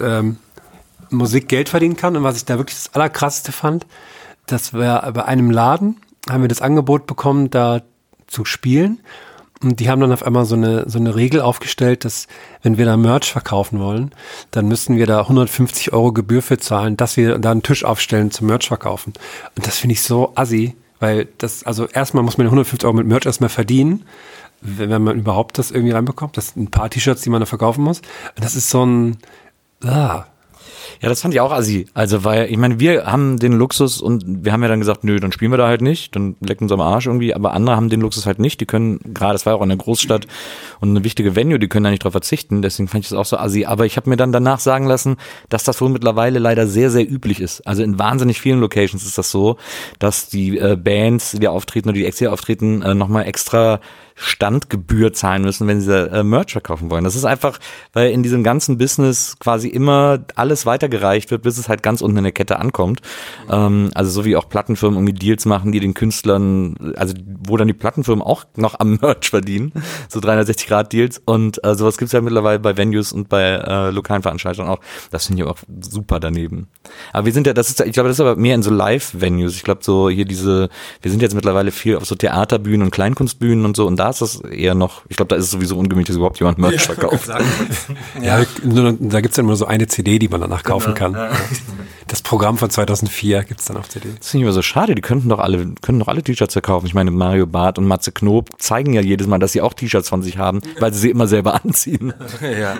Musik Geld verdienen kann. Und was ich da wirklich das Allerkrasseste fand, das war bei einem Laden, haben wir das Angebot bekommen, da zu spielen. Und die haben dann auf einmal so eine Regel aufgestellt, dass wenn wir da Merch verkaufen wollen, dann müssen wir da 150 Euro Gebühr für zahlen, dass wir da einen Tisch aufstellen zum Merch verkaufen. Und das finde ich so assi, weil das, also erstmal muss man 150 Euro mit Merch erstmal verdienen, wenn man überhaupt das irgendwie reinbekommt. Das sind ein paar T-Shirts, die man da verkaufen muss. Und das ist so ein, Ja, das fand ich auch assi. Also, weil, ich meine, wir haben den Luxus und wir haben ja dann gesagt, nö, dann spielen wir da halt nicht, dann lecken uns am Arsch irgendwie, aber andere haben den Luxus halt nicht, die können, gerade, es war ja auch in der Großstadt und eine wichtige Venue, die können da nicht drauf verzichten, deswegen fand ich das auch so assi. Aber ich habe mir dann danach sagen lassen, dass das wohl mittlerweile leider sehr, sehr üblich ist. Also in wahnsinnig vielen Locations ist das so, dass die Bands, die auftreten oder die extra auftreten, nochmal extra Standgebühr zahlen müssen, wenn sie da Merch verkaufen wollen. Das ist einfach, weil in diesem ganzen Business quasi immer alles weitergereicht wird, bis es halt ganz unten in der Kette ankommt. Also so wie auch Plattenfirmen irgendwie Deals machen, die den Künstlern, also wo dann die Plattenfirmen auch noch am Merch verdienen, so 360-Grad-Deals und sowas gibt's ja mittlerweile bei Venues und bei lokalen Veranstaltungen auch. Das finde ich auch super daneben. Aber wir sind ja, ich glaube, das ist aber mehr in so Live-Venues. Ich glaube so hier wir sind jetzt mittlerweile viel auf so Theaterbühnen und Kleinkunstbühnen und so und da ist das eher noch, ich glaube, da ist es sowieso ungemütlich, dass überhaupt jemand Merch verkauft. Ja, da gibt's dann immer so eine CD, die man danach kaufen kann. Das Programm von 2004 gibt's dann auf CD. Das ist nicht immer so schade, die können doch alle T-Shirts verkaufen. Ich meine, Mario Barth und Matze Knob zeigen ja jedes Mal, dass sie auch T-Shirts von sich haben, weil sie immer selber anziehen. Ja.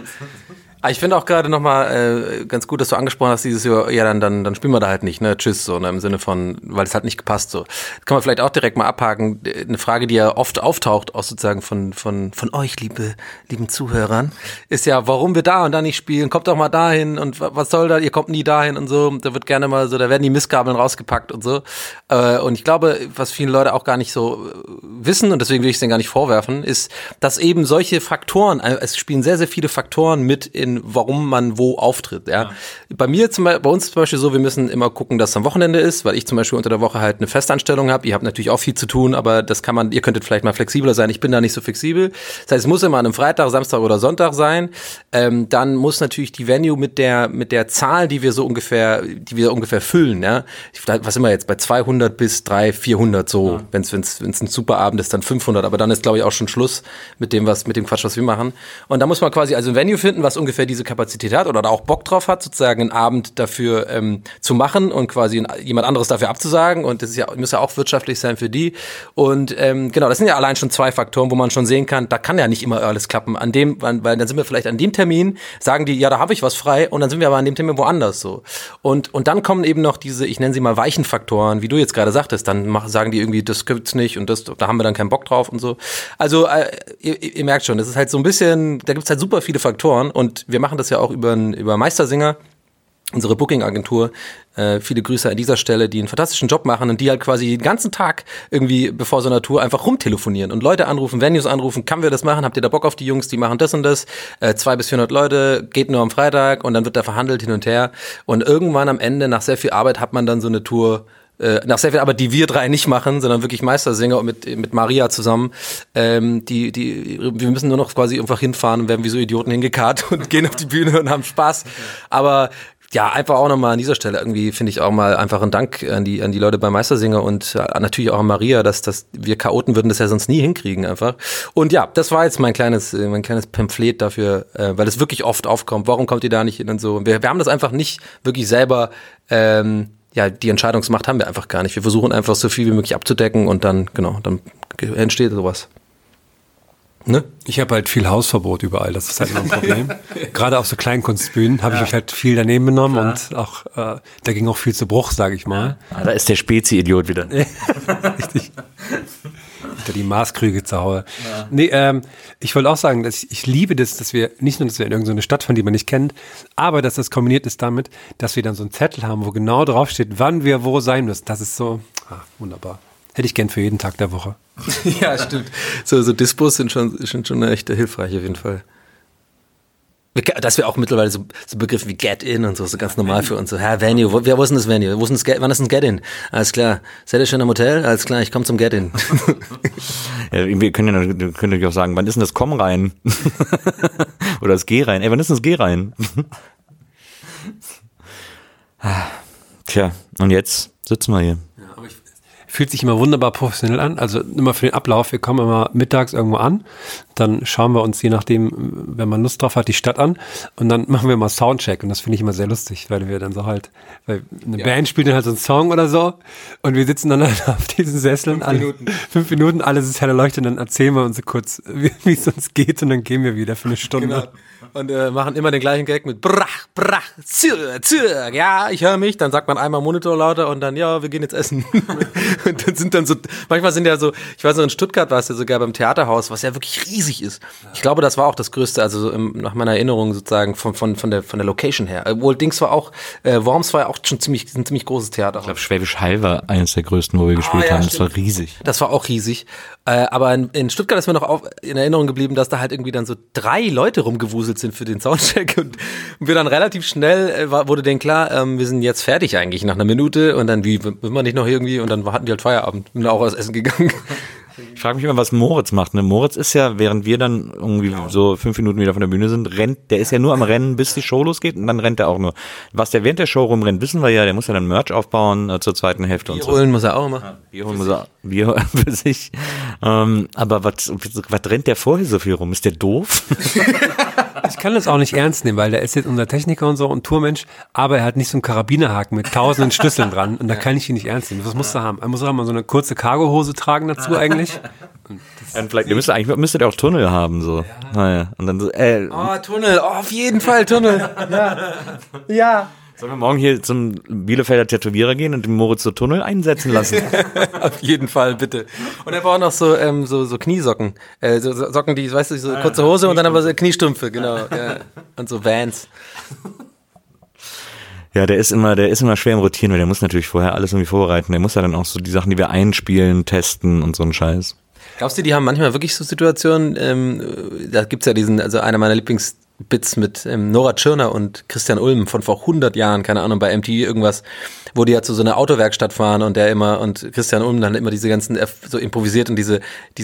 Ich finde auch gerade nochmal ganz gut, dass du angesprochen hast, dieses Jahr, ja, dann spielen wir da halt nicht, ne, tschüss, so, ne, im Sinne von, weil es hat nicht gepasst, so. Das kann man vielleicht auch direkt mal abhaken, eine Frage, die ja oft auftaucht, auch sozusagen von euch, lieben Zuhörern, ist ja, warum wir da und da nicht spielen, kommt doch mal dahin und was soll da, ihr kommt nie dahin und so, da wird gerne mal so, da werden die Missgabeln rausgepackt und so. Und ich glaube, was viele Leute auch gar nicht so wissen, und deswegen will ich es denen gar nicht vorwerfen, ist, dass eben solche Faktoren, es spielen sehr, sehr viele Faktoren mit in bisschen, warum man wo auftritt. Ja. Bei uns zum Beispiel so, wir müssen immer gucken, dass es am Wochenende ist, weil ich zum Beispiel unter der Woche halt eine Festanstellung habe. Ihr habt natürlich auch viel zu tun, aber ihr könntet vielleicht mal flexibler sein. Ich bin da nicht so flexibel. Das heißt, es muss immer an einem Freitag, Samstag oder Sonntag sein. Dann muss natürlich die Venue mit der Zahl, die wir ungefähr füllen, ja, was immer jetzt bei 200 bis 300, 400 so, ja. Wenn's ein super Abend ist, dann 500, aber dann ist glaube ich auch schon Schluss mit dem Quatsch, was wir machen. Und da muss man quasi also ein Venue finden, was ungefähr diese Kapazität hat oder da auch Bock drauf hat, sozusagen einen Abend dafür zu machen und quasi jemand anderes dafür abzusagen, und das muss ja auch wirtschaftlich sein für die. Und genau, das sind ja allein schon zwei Faktoren, wo man schon sehen kann, da kann ja nicht immer alles klappen, weil dann sind wir vielleicht an dem Termin, sagen die, ja, da habe ich was frei, und dann sind wir aber an dem Termin woanders so. Und dann kommen eben noch diese, ich nenne sie mal weichen Faktoren, wie du jetzt gerade sagtest, dann sagen die irgendwie, das gibt's nicht und das, da haben wir dann keinen Bock drauf und so. Also ihr merkt schon, das ist halt so ein bisschen, da gibt's halt super viele Faktoren, und wir machen das ja auch über Meistersinger, unsere Booking-Agentur. Viele Grüße an dieser Stelle, die einen fantastischen Job machen und die halt quasi den ganzen Tag irgendwie bevor so einer Tour einfach rumtelefonieren und Leute anrufen, Venues anrufen, können wir das machen, habt ihr da Bock auf die Jungs, die machen das und das, 200 bis 400 Leute, geht nur am Freitag, und dann wird da verhandelt hin und her, und irgendwann am Ende nach sehr viel Arbeit hat man dann so eine Tour, nach sehr viel Arbeit, die wir drei nicht machen, sondern wirklich Meistersinger mit Maria zusammen. Wir müssen nur noch quasi einfach hinfahren und werden wie so Idioten hingekarrt und gehen auf die Bühne und haben Spaß, aber ja, einfach auch nochmal an dieser Stelle irgendwie, finde ich, auch mal einfach einen Dank an die Leute bei Meistersinger und natürlich auch an Maria, dass wir Chaoten würden das ja sonst nie hinkriegen einfach. Und ja, das war jetzt mein kleines Pamphlet dafür, weil es wirklich oft aufkommt, warum kommt ihr da nicht hin und so. Wir haben das einfach nicht wirklich selber, die Entscheidungsmacht haben wir einfach gar nicht. Wir versuchen einfach so viel wie möglich abzudecken, und dann entsteht sowas. Ne? Ich habe halt viel Hausverbot überall, das ist halt immer ein Problem. Ja. Gerade auf so kleinen Kunstbühnen habe ich mich halt viel daneben benommen, ja. Und auch da ging auch viel zu Bruch, sage ich mal. Ah, da ist der Spezi-Idiot wieder. Richtig. Hinter die Maßkrüge zu Hause. Ja. Nee, ich wollte auch sagen, dass ich liebe das, dass wir nicht nur, dass wir in irgendeine Stadt fahren, die man nicht kennt, aber dass das kombiniert ist damit, dass wir dann so einen Zettel haben, wo genau draufsteht, wann wir wo sein müssen. Das ist so wunderbar. Hätte ich gern für jeden Tag der Woche. Ja, stimmt. So Dispos sind schon echt hilfreich auf jeden Fall. Dass wir auch mittlerweile so Begriffe wie Get-In und so ganz normal für uns. So, Venue, wo ist denn das Venue? Wann ist denn Get-In? Alles klar. Seid ihr schon im Hotel? Alles klar, ich komme zum Get-In. Ja, wir können ja auch sagen, wann ist denn das Komm rein? Oder das Geh rein? Ey, wann ist denn das Geh rein? Tja, und jetzt sitzen wir hier. Fühlt sich immer wunderbar professionell an, also immer für den Ablauf, wir kommen immer mittags irgendwo an, dann schauen wir uns, je nachdem, wenn man Lust drauf hat, die Stadt an, und dann machen wir mal Soundcheck, und das finde ich immer sehr lustig, weil wir dann so halt, weil eine Band spielt dann halt so einen Song oder so, und wir sitzen dann halt auf diesen Sesseln, 5 Minuten, alles ist hell erleuchtet, und dann erzählen wir uns so kurz, wie es uns geht, und dann gehen wir wieder für eine Stunde. Genau. Und machen immer den gleichen Gag mit Brach, Zürg, ja, ich höre mich, dann sagt man einmal Monitor lauter und dann, ja, wir gehen jetzt essen. Und dann sind dann so, manchmal sind ja so, ich weiß noch, in Stuttgart war es ja sogar beim Theaterhaus, was ja wirklich riesig ist. Ich glaube, das war auch das Größte, also so nach meiner Erinnerung sozusagen von der Location her. Obwohl Dings war auch, Worms war ja auch schon ein ziemlich großes Theaterhaus. Ich glaube, Schwäbisch Hall war eines der größten, wo wir gespielt haben, stimmt. Das war riesig. Das war auch riesig, aber in Stuttgart ist mir noch in Erinnerung geblieben, dass da halt irgendwie dann so 3 Leute rumgewuselt sind für den Soundcheck, und wir dann relativ schnell wurde denen klar, wir sind jetzt fertig eigentlich nach einer Minute, und dann wie will man nicht noch irgendwie, und dann hatten die halt Feierabend und auch aus Essen gegangen. Ich frage mich immer, was Moritz macht. Ne? Moritz ist ja, während wir dann irgendwie so 5 Minuten wieder von der Bühne sind, rennt, der ist ja nur am Rennen, bis die Show losgeht, und dann rennt er auch nur. Was der während der Show rumrennt, wissen wir ja, der muss ja dann Merch aufbauen zur zweiten Hälfte. Bier und so. Holen muss er auch machen. Bier holen muss er für sich. Aber was rennt der vorher so viel rum? Ist der doof? Ich kann das auch nicht ernst nehmen, weil der ist jetzt unser Techniker und so und Tourmensch, aber er hat nicht so einen Karabinerhaken mit tausenden Schlüsseln dran, und da kann ich ihn nicht ernst nehmen. Was muss er haben? Er muss auch mal so eine kurze Cargohose tragen dazu eigentlich. Und vielleicht müsstet ihr auch Tunnel haben, so. Ja. Naja, und dann so, Tunnel, auf jeden Fall Tunnel. Ja. Sollen wir morgen hier zum Bielefelder Tätowierer gehen und den Moritz so Tunnel einsetzen lassen? Auf jeden Fall, bitte. Und er braucht noch so Kniesocken. So Socken, die, weißt du, so kurze Hose und dann aber so Kniestrümpfe, genau. Ja. Und so Vans. Ja, der ist immer schwer im Rotieren, weil der muss natürlich vorher alles irgendwie vorbereiten. Der muss ja dann auch so die Sachen, die wir einspielen, testen und so einen Scheiß. Glaubst du, die haben manchmal wirklich so Situationen, da gibt's ja diesen, also einer meiner Lieblings- Bits mit Nora Tschirner und Christian Ulm von vor 100 Jahren, keine Ahnung, bei MTV irgendwas, wo die ja zu so einer Autowerkstatt fahren und Christian Ulm dann immer diese ganzen, so improvisiert und diese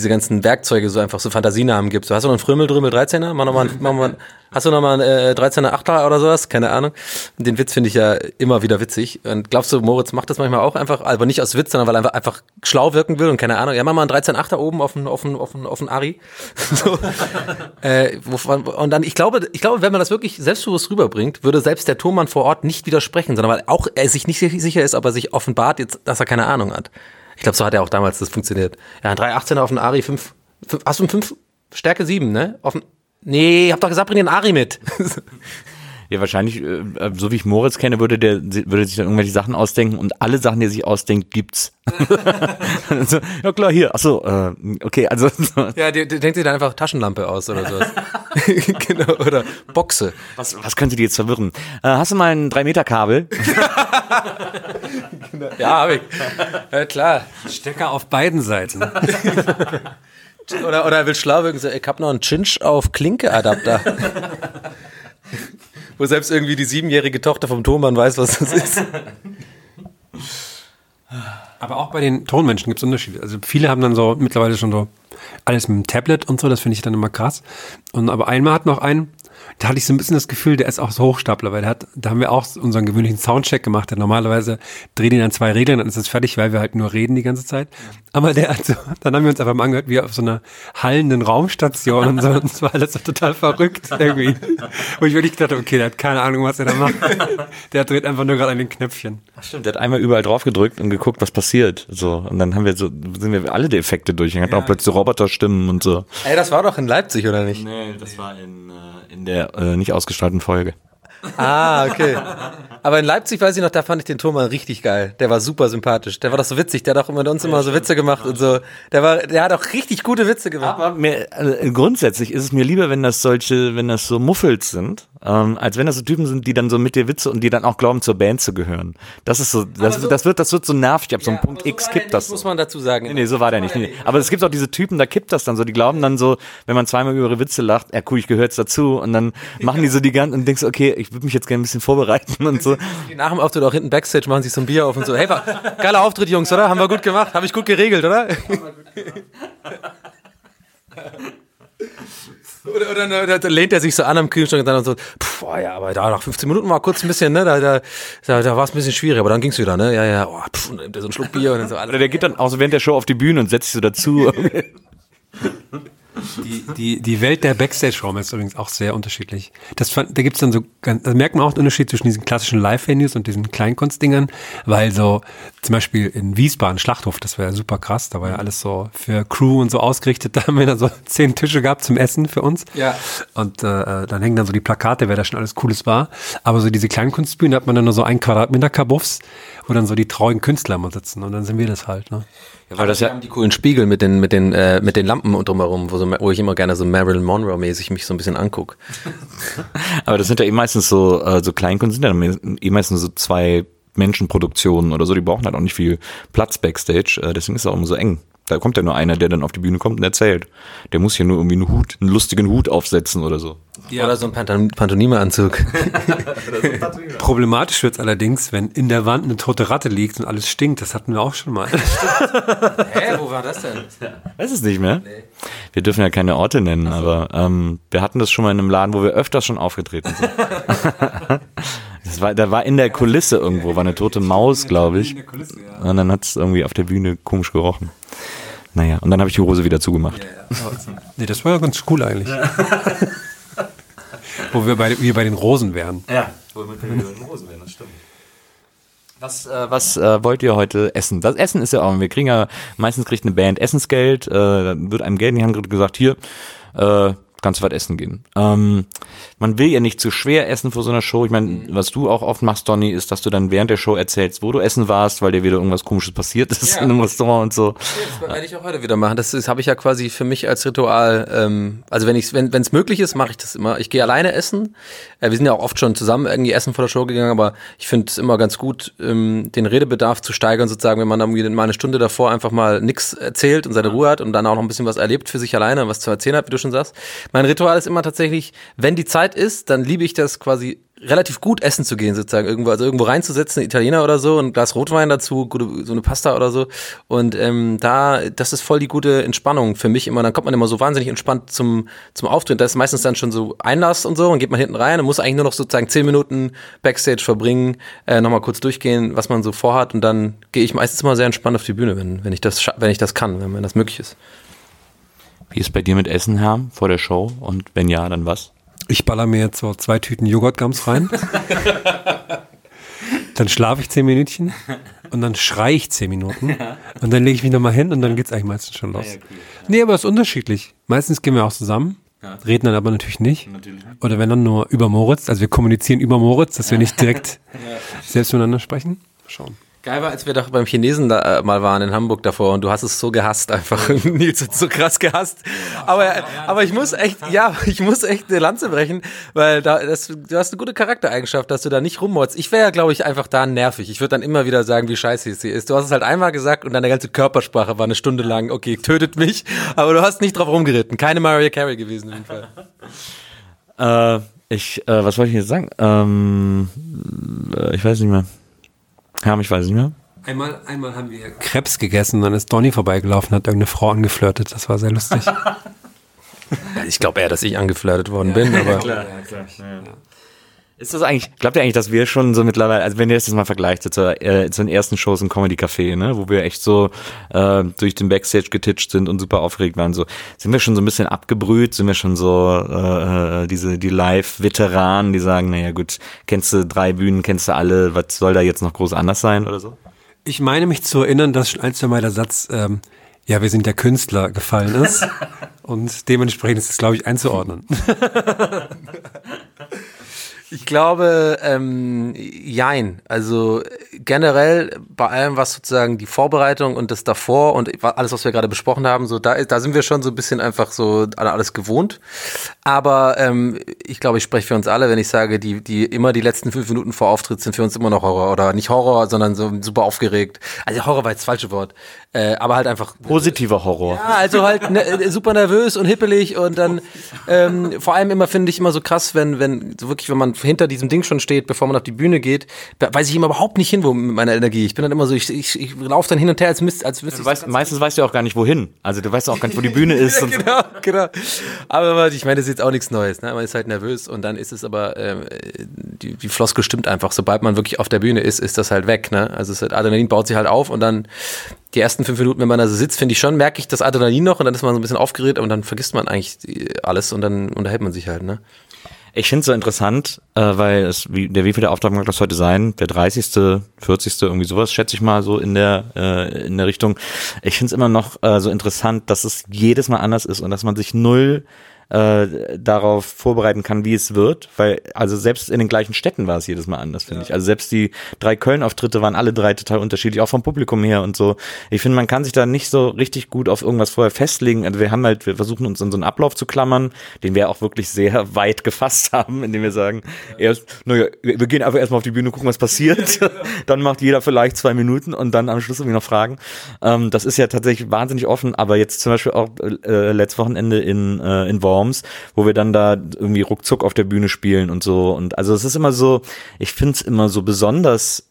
ganzen Werkzeuge so einfach so Fantasienamen gibt. So, hast du noch einen Frömmeldrümmel 13er? Hast du noch mal einen 13er Achter oder sowas? Keine Ahnung. Den Witz finde ich ja immer wieder witzig. Und glaubst du, Moritz macht das manchmal auch einfach, aber nicht aus Witz, sondern weil er einfach schlau wirken will und keine Ahnung. Ja, mach mal einen 13er Achter oben auf den Ari. So. Und dann, ich glaube, wenn man das wirklich selbstbewusst rüberbringt, würde selbst der Turmmann vor Ort nicht widersprechen, sondern weil auch er sich nicht sicher ist, aber sich offenbart jetzt, dass er keine Ahnung hat. Ich glaube, so hat er auch damals das funktioniert. Ja, ein 318er auf den Ari, 5, hast du einen 5? Stärke 7, ne? Nee, ich hab doch gesagt, bring den Ari mit. Ja, wahrscheinlich, so wie ich Moritz kenne, würde sich dann irgendwelche Sachen ausdenken und alle Sachen, die er sich ausdenkt, gibt's. Also, ja klar, hier, achso, okay, also. Ja, der denkt sich dann einfach Taschenlampe aus oder sowas. Genau, oder Boxe. Was könnte die jetzt verwirren? Hast du mal ein 3-Meter-Kabel? Genau. Ja, hab ich. Ja, klar. Stecker auf beiden Seiten. Oder er will schlau wirken, so, ich hab noch einen Cinch auf Klinke-Adapter. Wo selbst irgendwie die 7-jährige Tochter vom Tonmann weiß, was das ist. Aber auch bei den Tonmenschen gibt es Unterschiede. Also viele haben dann so mittlerweile schon so alles mit dem Tablet und so, das finde ich dann immer krass. Aber einmal hat noch einen, da hatte ich so ein bisschen das Gefühl, der ist auch so Hochstapler, weil da haben wir auch unseren gewöhnlichen Soundcheck gemacht, der normalerweise dreht ihn an 2 Regeln, dann ist das fertig, weil wir halt nur reden die ganze Zeit. Aber dann haben wir uns einfach mal angehört, wie auf so einer hallenden Raumstation und so, und das war alles so total verrückt irgendwie. Wo ich wirklich gedacht habe, okay, der hat keine Ahnung, was er da macht. Der dreht einfach nur gerade an den Knöpfchen. Ach stimmt, der hat einmal überall drauf gedrückt und geguckt, was passiert. So, und dann sind wir alle die Effekte durch. Dann hat auch plötzlich Roboterstimmen und so. Ey, das war doch in Leipzig, oder nicht? Nee, das war in der nicht ausgestrahlten Folge. Ah, okay. Aber in Leipzig, weiß ich noch, da fand ich den Turmmann richtig geil. Der war super sympathisch. Der war doch so witzig. Der hat doch mit uns immer so Witze gemacht und so. Der hat auch richtig gute Witze gemacht. Aber grundsätzlich ist es mir lieber, wenn das so Muffels sind, als wenn das so Typen sind, die dann so mit dir Witze und die dann auch glauben, zur Band zu gehören. Das ist so, das wird so nervig. Ab so einem Punkt so X kippt das. Muss man dazu sagen. Nee, so war der nicht. Nee. Aber es gibt auch diese Typen, da kippt das dann so. Die glauben dann so, wenn man zweimal über ihre Witze lacht, ja cool, ich gehöre jetzt dazu. Und dann machen die so die ganzen und denkst, okay, ich würde mich jetzt gerne ein bisschen vorbereiten und so. Nach dem Auftritt auch hinten Backstage machen sich so ein Bier auf und so. Hey, geiler Auftritt, Jungs, oder? Haben wir gut gemacht? Habe ich gut geregelt, oder? Oder lehnt er sich so an am Kühlschrank und dann so, ja, aber da nach 15 Minuten war kurz ein bisschen, ne, da war es ein bisschen schwierig, aber dann ging's wieder, ne, und dann nimmt er so einen Schluck Bier und dann so alles. Oder der geht dann auch so während der Show auf die Bühne und setzt sich so dazu. Die Welt der Backstage-Show ist übrigens auch sehr unterschiedlich. Da gibt's dann so, da merkt man auch den Unterschied zwischen diesen klassischen Live-Venues und diesen Kleinkunstdingern, weil so zum Beispiel in Wiesbaden, Schlachthof, das war ja super krass, da war ja alles so für Crew und so ausgerichtet, da haben wir dann so 10 Tische gehabt zum Essen für uns. Ja. Und dann hängen dann so die Plakate, wer da schon alles Cooles war. Aber so diese Kleinkunstbühnen, da hat man dann nur so 1 Quadratmeter Kabuffs, wo dann so die traurigen Künstler immer sitzen und dann sind wir das halt, ne? Ja, weil das ja haben die coolen Spiegel mit den Lampen und drumherum, wo ich immer gerne so Marilyn Monroe-mäßig mich so ein bisschen angucke. Aber das sind ja eh meistens so Kleinkunst, sind ja eh meistens so 2 Menschenproduktionen oder so, die brauchen halt auch nicht viel Platz Backstage, deswegen ist es auch immer so eng. Da kommt ja nur einer, der dann auf die Bühne kommt und erzählt. Der muss ja nur irgendwie einen lustigen Hut aufsetzen oder so. Ja. Oder so ein Pantomime-Anzug. Problematisch wird's allerdings, wenn in der Wand eine tote Ratte liegt und alles stinkt. Das hatten wir auch schon mal. Hä, wo war das denn? Weiß es nicht mehr. Nee. Wir dürfen ja keine Orte nennen, aber wir hatten das schon mal in einem Laden, wo wir öfters schon aufgetreten sind. Da war in der Kulisse irgendwo, war eine tote Maus, glaube ich. Und dann hat es irgendwie auf der Bühne komisch gerochen. Naja, und dann habe ich die Hose wieder zugemacht. Nee, das war ja ganz cool eigentlich. Ja. Wo wir bei den Rosen wären. Ja, wo wir bei den Rosen wären, das stimmt. Was wollt ihr heute essen? Das Essen ist ja auch, wir kriegen ja, meistens kriegt eine Band Essensgeld, dann wird einem Geld in die Hand gesagt, hier, kannst du was essen gehen. Man will ja nicht zu schwer essen vor so einer Show. Ich meine, was du auch oft machst, Donny, ist, dass du dann während der Show erzählst, wo du essen warst, weil dir wieder irgendwas Komisches passiert ist in einem Restaurant und so. Das werde ich auch heute wieder machen. Das habe ich ja quasi für mich als Ritual. Also wenn es möglich ist, mache ich das immer. Ich gehe alleine essen. Wir sind ja auch oft schon zusammen irgendwie essen vor der Show gegangen, aber ich finde es immer ganz gut, den Redebedarf zu steigern, sozusagen, wenn man dann mal eine Stunde davor einfach mal nichts erzählt und seine Ruhe hat und dann auch noch ein bisschen was erlebt für sich alleine, was zu erzählen hat, wie du schon sagst. Mein Ritual ist immer tatsächlich, wenn die Zeit ist, dann liebe ich das quasi relativ gut essen zu gehen sozusagen, irgendwo, also irgendwo reinzusetzen, Italiener oder so, ein Glas Rotwein dazu, gute, so eine Pasta oder so und das ist voll die gute Entspannung für mich immer, dann kommt man immer so wahnsinnig entspannt zum Auftritt, da ist meistens dann schon so Einlass und so und geht man hinten rein und muss eigentlich nur noch sozusagen 10 Minuten Backstage verbringen, nochmal kurz durchgehen, was man so vorhat und dann gehe ich meistens immer sehr entspannt auf die Bühne, wenn ich das kann, wenn mir das möglich ist. Wie ist bei dir mit Essen, Herr, vor der Show und wenn ja, dann was? Ich baller mir jetzt so 2 Tüten Joghurtgums rein. Dann schlafe ich 10 Minütchen und dann schreie ich 10 Minuten. Und dann lege ich mich nochmal hin und dann geht's eigentlich meistens schon los. Ja, cool. Nee, aber es ist unterschiedlich. Meistens gehen wir auch zusammen, reden dann aber natürlich nicht. Natürlich. Oder wenn dann nur über Moritz, also wir kommunizieren über Moritz, dass wir nicht direkt selbst miteinander sprechen. Schauen. Geil war, als wir doch beim Chinesen da mal waren in Hamburg davor und du hast es so gehasst einfach. Nils hat es so krass gehasst. Aber ich muss echt eine Lanze brechen, weil du hast eine gute Charaktereigenschaft, dass du da nicht rummotzt. Ich wäre ja, glaube ich, einfach da nervig. Ich würde dann immer wieder sagen, wie scheiße es hier ist. Du hast es halt einmal gesagt und deine ganze Körpersprache war eine Stunde lang, okay, tötet mich. Aber du hast nicht drauf rumgeritten. Keine Mariah Carey gewesen in dem Fall. Was wollte ich jetzt sagen? Ich weiß nicht mehr. Ja, ich weiß nicht mehr. Einmal haben wir Krebs gegessen, dann ist Donny vorbeigelaufen, hat irgendeine Frau angeflirtet. Das war sehr lustig. Ich glaube eher, dass ich angeflirtet worden bin. Aber klar. Ist das eigentlich, glaubt ihr eigentlich, dass wir schon so mittlerweile, also wenn ihr das mal vergleicht zu den ersten Shows im Comedy Café, ne, wo wir echt so durch den Backstage getitscht sind und super aufgeregt waren, so sind wir schon so ein bisschen abgebrüht, sind wir schon so die Live-Veteranen, die sagen, naja gut, kennst du 3 Bühnen, kennst du alle, was soll da jetzt noch groß anders sein oder so? Ich meine mich zu erinnern, dass schon ein, zwei Mal der Satz, wir sind ja Künstler, gefallen ist und dementsprechend ist es, glaube ich, einzuordnen. Ich glaube, jein. Also generell bei allem, was sozusagen die Vorbereitung und das davor und alles, was wir gerade besprochen haben, so da sind wir schon so ein bisschen einfach so an alles gewohnt. Aber ich glaube, ich spreche für uns alle, wenn ich sage, die immer die letzten 5 Minuten vor Auftritt sind für uns immer noch Horror. Oder nicht Horror, sondern so super aufgeregt. Also Horror war jetzt das falsche Wort. Aber halt einfach... Positiver Horror. Ja, also halt super nervös und hippelig und dann vor allem immer, finde ich, immer so krass, wenn man hinter diesem Ding schon steht, bevor man auf die Bühne geht, weiß ich immer überhaupt nicht hin, wo mit meiner Energie. Ich bin dann immer so, ich laufe dann hin und her, als müsste ich... Meistens weißt du auch gar nicht, wohin. Also du weißt auch gar nicht, wo die Bühne ist. Und genau. Aber ich meine, das ist jetzt auch nichts Neues. Ne? Man ist halt nervös und dann ist es aber, die Floskel stimmt einfach. Sobald man wirklich auf der Bühne ist, ist das halt weg. Ne? Also Adrenalin baut sich halt auf und dann die ersten 5 Minuten, wenn man da so sitzt, finde ich schon, merke ich das Adrenalin noch und dann ist man so ein bisschen aufgeregt und dann vergisst man eigentlich alles und dann unterhält man sich halt, ne? Ich finde es so interessant, weil der Auftrag mag das heute sein, der 30., 40., irgendwie sowas, schätze ich mal so in der Richtung. Ich finde es immer noch so interessant, dass es jedes Mal anders ist und dass man sich null darauf vorbereiten kann, wie es wird, weil also selbst in den gleichen Städten war es jedes Mal anders, finde ich. Also selbst die 3 Köln-Auftritte waren alle 3 total unterschiedlich, auch vom Publikum her und so. Ich finde, man kann sich da nicht so richtig gut auf irgendwas vorher festlegen. Also wir versuchen uns an so einen Ablauf zu klammern, den wir auch wirklich sehr weit gefasst haben, indem wir sagen, wir gehen einfach erstmal auf die Bühne, gucken, was passiert. Dann macht jeder vielleicht 2 Minuten und dann am Schluss irgendwie noch Fragen. Das ist ja tatsächlich wahnsinnig offen, aber jetzt zum Beispiel auch letztes Wochenende in Worms, wo wir dann da irgendwie ruckzuck auf der Bühne spielen und so. Und also es ist immer so, ich finde es immer so besonders,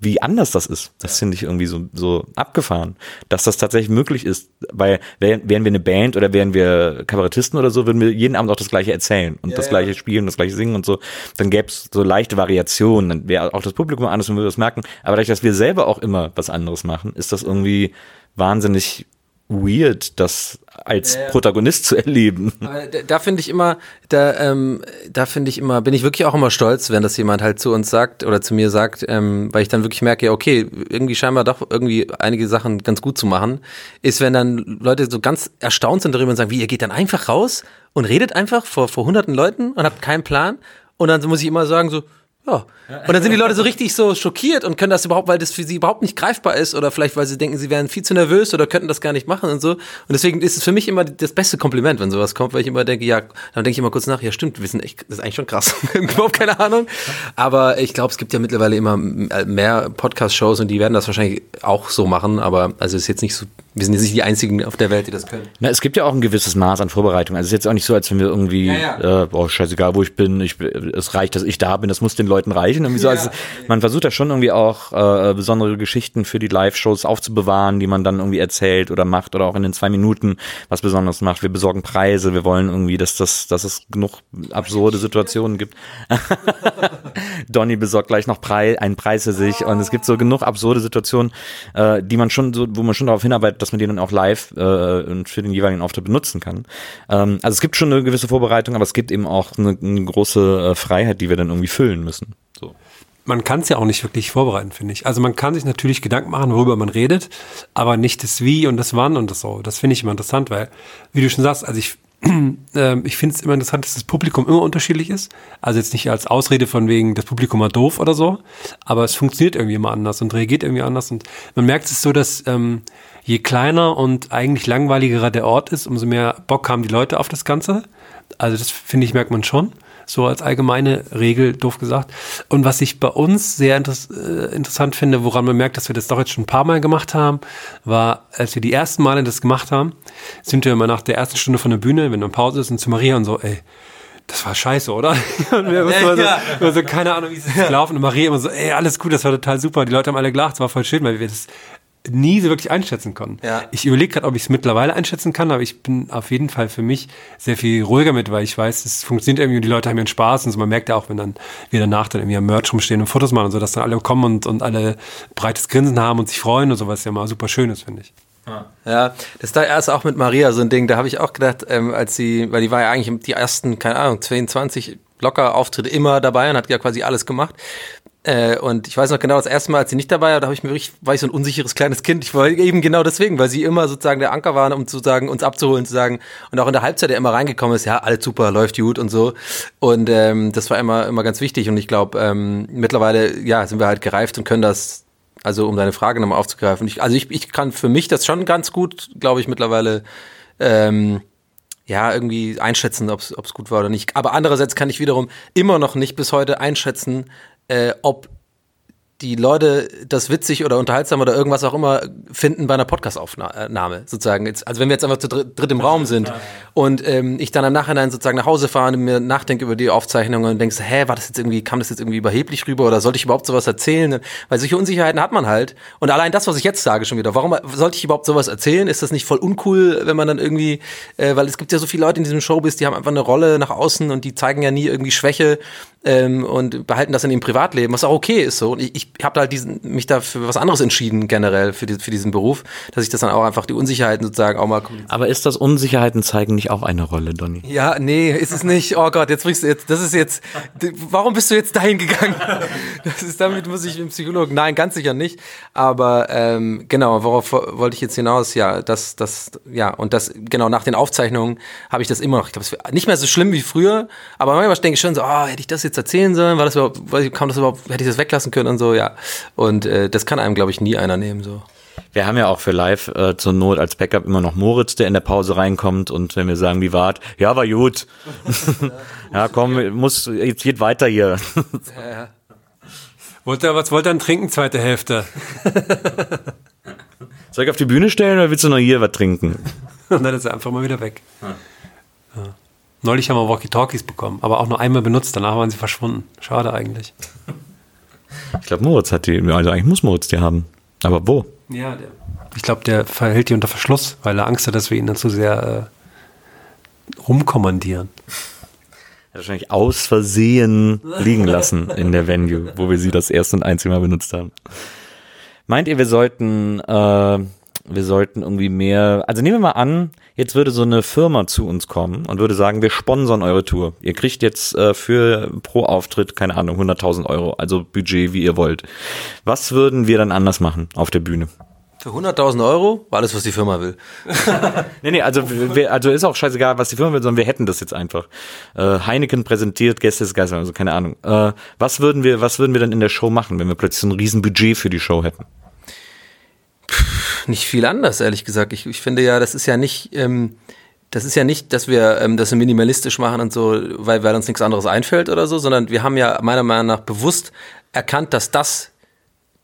wie anders das ist. Das finde ich irgendwie so abgefahren, dass das tatsächlich möglich ist. Weil wären wir eine Band oder wären wir Kabarettisten oder so, würden wir jeden Abend auch das Gleiche erzählen und das Gleiche spielen, das Gleiche singen und so. Dann gäbe es so leichte Variationen. Dann wäre auch das Publikum anders und würde das merken. Aber dadurch, dass wir selber auch immer was anderes machen, ist das irgendwie wahnsinnig weird, das als Protagonist zu erleben. Da bin ich wirklich auch immer stolz, wenn das jemand halt zu uns sagt oder zu mir sagt, weil ich dann wirklich merke, ja okay, irgendwie scheinbar doch irgendwie einige Sachen ganz gut zu machen, ist, wenn dann Leute so ganz erstaunt sind darüber und sagen, wie, ihr geht dann einfach raus und redet einfach vor hunderten Leuten und habt keinen Plan und dann muss ich immer sagen so, ja. Und dann sind die Leute so richtig so schockiert und können das überhaupt, weil das für sie überhaupt nicht greifbar ist oder vielleicht, weil sie denken, sie wären viel zu nervös oder könnten das gar nicht machen und so. Und deswegen ist es für mich immer das beste Kompliment, wenn sowas kommt, weil ich immer denke, ja, dann denke ich immer kurz nach, ja stimmt, wir sind echt, das ist eigentlich schon krass. Überhaupt keine Ahnung. Aber ich glaube, es gibt ja mittlerweile immer mehr Podcast-Shows und die werden das wahrscheinlich auch so machen, aber also ist jetzt nicht so Wir sind jetzt nicht die Einzigen auf der Welt, die das können. Na, es gibt ja auch ein gewisses Maß an Vorbereitung. Also es ist jetzt auch nicht so, als wenn wir irgendwie, oh, scheißegal, wo ich bin, es reicht, dass ich da bin, das muss den Leuten reichen. Irgendwie so. Also, man versucht da schon irgendwie auch besondere Geschichten für die Live-Shows aufzubewahren, die man dann irgendwie erzählt oder macht oder auch in den 2 Minuten was Besonderes macht. Wir besorgen Preise, wir wollen irgendwie, dass es genug absurde Situationen gibt. Donny besorgt gleich noch einen Preis für sich und es gibt so genug absurde Situationen, die man schon so, wo man schon darauf hinarbeitet, dass man die dann auch live und für den jeweiligen Auftritt benutzen kann. Also es gibt schon eine gewisse Vorbereitung, aber es gibt eben auch eine große Freiheit, die wir dann irgendwie füllen müssen. So. Man kann es ja auch nicht wirklich vorbereiten, finde ich. Also man kann sich natürlich Gedanken machen, worüber man redet, aber nicht das Wie und das Wann und das so. Das finde ich immer interessant, weil, wie du schon sagst, also ich finde es immer interessant, dass das Publikum immer unterschiedlich ist. Also jetzt nicht als Ausrede von wegen, das Publikum war doof oder so, aber es funktioniert irgendwie immer anders und reagiert irgendwie anders. Und man merkt es so, dass je kleiner und eigentlich langweiligerer der Ort ist, umso mehr Bock haben die Leute auf das Ganze. Also das, finde ich, merkt man schon. So als allgemeine Regel, doof gesagt. Und was ich bei uns sehr interessant finde, woran man merkt, dass wir das doch jetzt schon ein paar Mal gemacht haben, war, als wir die ersten Male das gemacht haben, sind wir immer nach der ersten Stunde von der Bühne, wenn dann Pause ist, und zu Maria und so, ey, das war scheiße, oder? Und wir so, keine Ahnung, wie es ist gelaufen. Und Maria immer so, ey, alles gut, das war total super. Die Leute haben alle gelacht, es war voll schön, weil wir das nie so wirklich einschätzen konnten. Ja. Ich überlege gerade, ob ich es mittlerweile einschätzen kann, aber ich bin auf jeden Fall für mich sehr viel ruhiger mit, weil ich weiß, es funktioniert irgendwie und die Leute haben ihren Spaß und so. Man merkt ja auch, wenn dann wir danach dann irgendwie am Merch rumstehen und Fotos machen und so, dass dann alle kommen und alle breites Grinsen haben und sich freuen und so, was ja mal super schön ist, finde ich. Ja, das ist da erst auch mit Maria so ein Ding, da habe ich auch gedacht, als sie, weil die war ja eigentlich die ersten, keine Ahnung, 22 locker Auftritte immer dabei und hat ja quasi alles gemacht. Und ich weiß noch genau, das erste Mal, als sie nicht dabei war, da habe ich mir wirklich, war ich so ein unsicheres kleines Kind. Ich war eben genau deswegen, weil sie immer sozusagen der Anker waren, um zu sagen, uns abzuholen, zu sagen, und auch in der Halbzeit ja immer reingekommen ist, ja, alles super, läuft gut und so. Und das war immer ganz wichtig. Und ich glaube, mittlerweile, ja, sind wir halt gereift und können das, also um deine Frage nochmal aufzugreifen. Ich kann für mich das schon ganz gut, glaube ich, mittlerweile ja, irgendwie einschätzen, ob es gut war oder nicht. Aber andererseits kann ich wiederum immer noch nicht bis heute einschätzen, ob die Leute das witzig oder unterhaltsam oder irgendwas auch immer finden bei einer Podcast-Aufnahme sozusagen. Also wenn wir jetzt einfach zu dritt im Raum sind und ich dann im Nachhinein sozusagen nach Hause fahre und mir nachdenke über die Aufzeichnungen und denkst, hä, war das jetzt irgendwie, kam das jetzt irgendwie überheblich rüber oder sollte ich überhaupt sowas erzählen? Weil solche Unsicherheiten hat man halt. Und allein das, was ich jetzt sage schon wieder, warum sollte ich überhaupt sowas erzählen? Ist das nicht voll uncool, wenn man dann irgendwie, weil es gibt ja so viele Leute in diesem Showbiz, die haben einfach eine Rolle nach außen und die zeigen ja nie irgendwie Schwäche und behalten das in ihrem Privatleben, was auch okay ist so. Und ich habe halt mich da für was anderes entschieden generell für diesen Beruf, dass ich das dann auch einfach die Unsicherheiten sozusagen auch mal. Aber ist das Unsicherheiten zeigen nicht auch eine Rolle, Donny? Ja, nee, ist es nicht. Oh Gott, jetzt bringst du jetzt. Das ist jetzt. Warum bist du jetzt dahin gegangen? Das ist, damit muss ich im Psychologen. Nein, ganz sicher nicht. Aber genau, worauf wollte ich jetzt hinaus? Ja, genau nach den Aufzeichnungen habe ich das immer noch. Ich glaube, es ist nicht mehr so schlimm wie früher. Aber manchmal denke ich schon so, oh, hätte ich das jetzt erzählen sollen, war das überhaupt, kam das überhaupt, hätte ich das weglassen können und so, ja. Und das kann einem, glaube ich, nie einer nehmen, so. Wir haben ja auch für live zur Not als Backup immer noch Moritz, der in der Pause reinkommt und wenn wir sagen, wie war's? Ja, war gut. Ja, komm, jetzt geht weiter hier. Ja. Was wollt ihr denn trinken, zweite Hälfte? Soll ich auf die Bühne stellen oder willst du noch hier was trinken? Nein, das ist einfach mal wieder weg. Ja. Neulich haben wir Walkie-Talkies bekommen, aber auch nur einmal benutzt, danach waren sie verschwunden. Schade eigentlich. Ich glaube, Moritz hat die, also eigentlich muss Moritz die haben. Aber wo? Ja, ich glaube, der verhält die unter Verschluss, weil er Angst hat, dass wir ihn dann zu sehr rumkommandieren. Er hat wahrscheinlich aus Versehen liegen lassen in der Venue, wo wir sie das erste und einzige Mal benutzt haben. Meint ihr, wir sollten irgendwie mehr, also nehmen wir mal an, jetzt würde so eine Firma zu uns kommen und würde sagen, wir sponsern eure Tour. Ihr kriegt jetzt für pro Auftritt, keine Ahnung, 100.000 Euro, also Budget, wie ihr wollt. Was würden wir dann anders machen auf der Bühne? Für 100.000 Euro war alles, was die Firma will. Nee, also ist auch scheißegal, was die Firma will, sondern wir hätten das jetzt einfach. Heineken präsentiert Gästeliste Geisterbahn, also keine Ahnung. Was würden wir dann in der Show machen, wenn wir plötzlich so ein riesen Budget für die Show hätten? Nicht viel anders, ehrlich gesagt. Ich finde ja, das ist ja nicht, dass wir das so minimalistisch machen und so, weil uns nichts anderes einfällt oder so, sondern wir haben ja meiner Meinung nach bewusst erkannt, dass das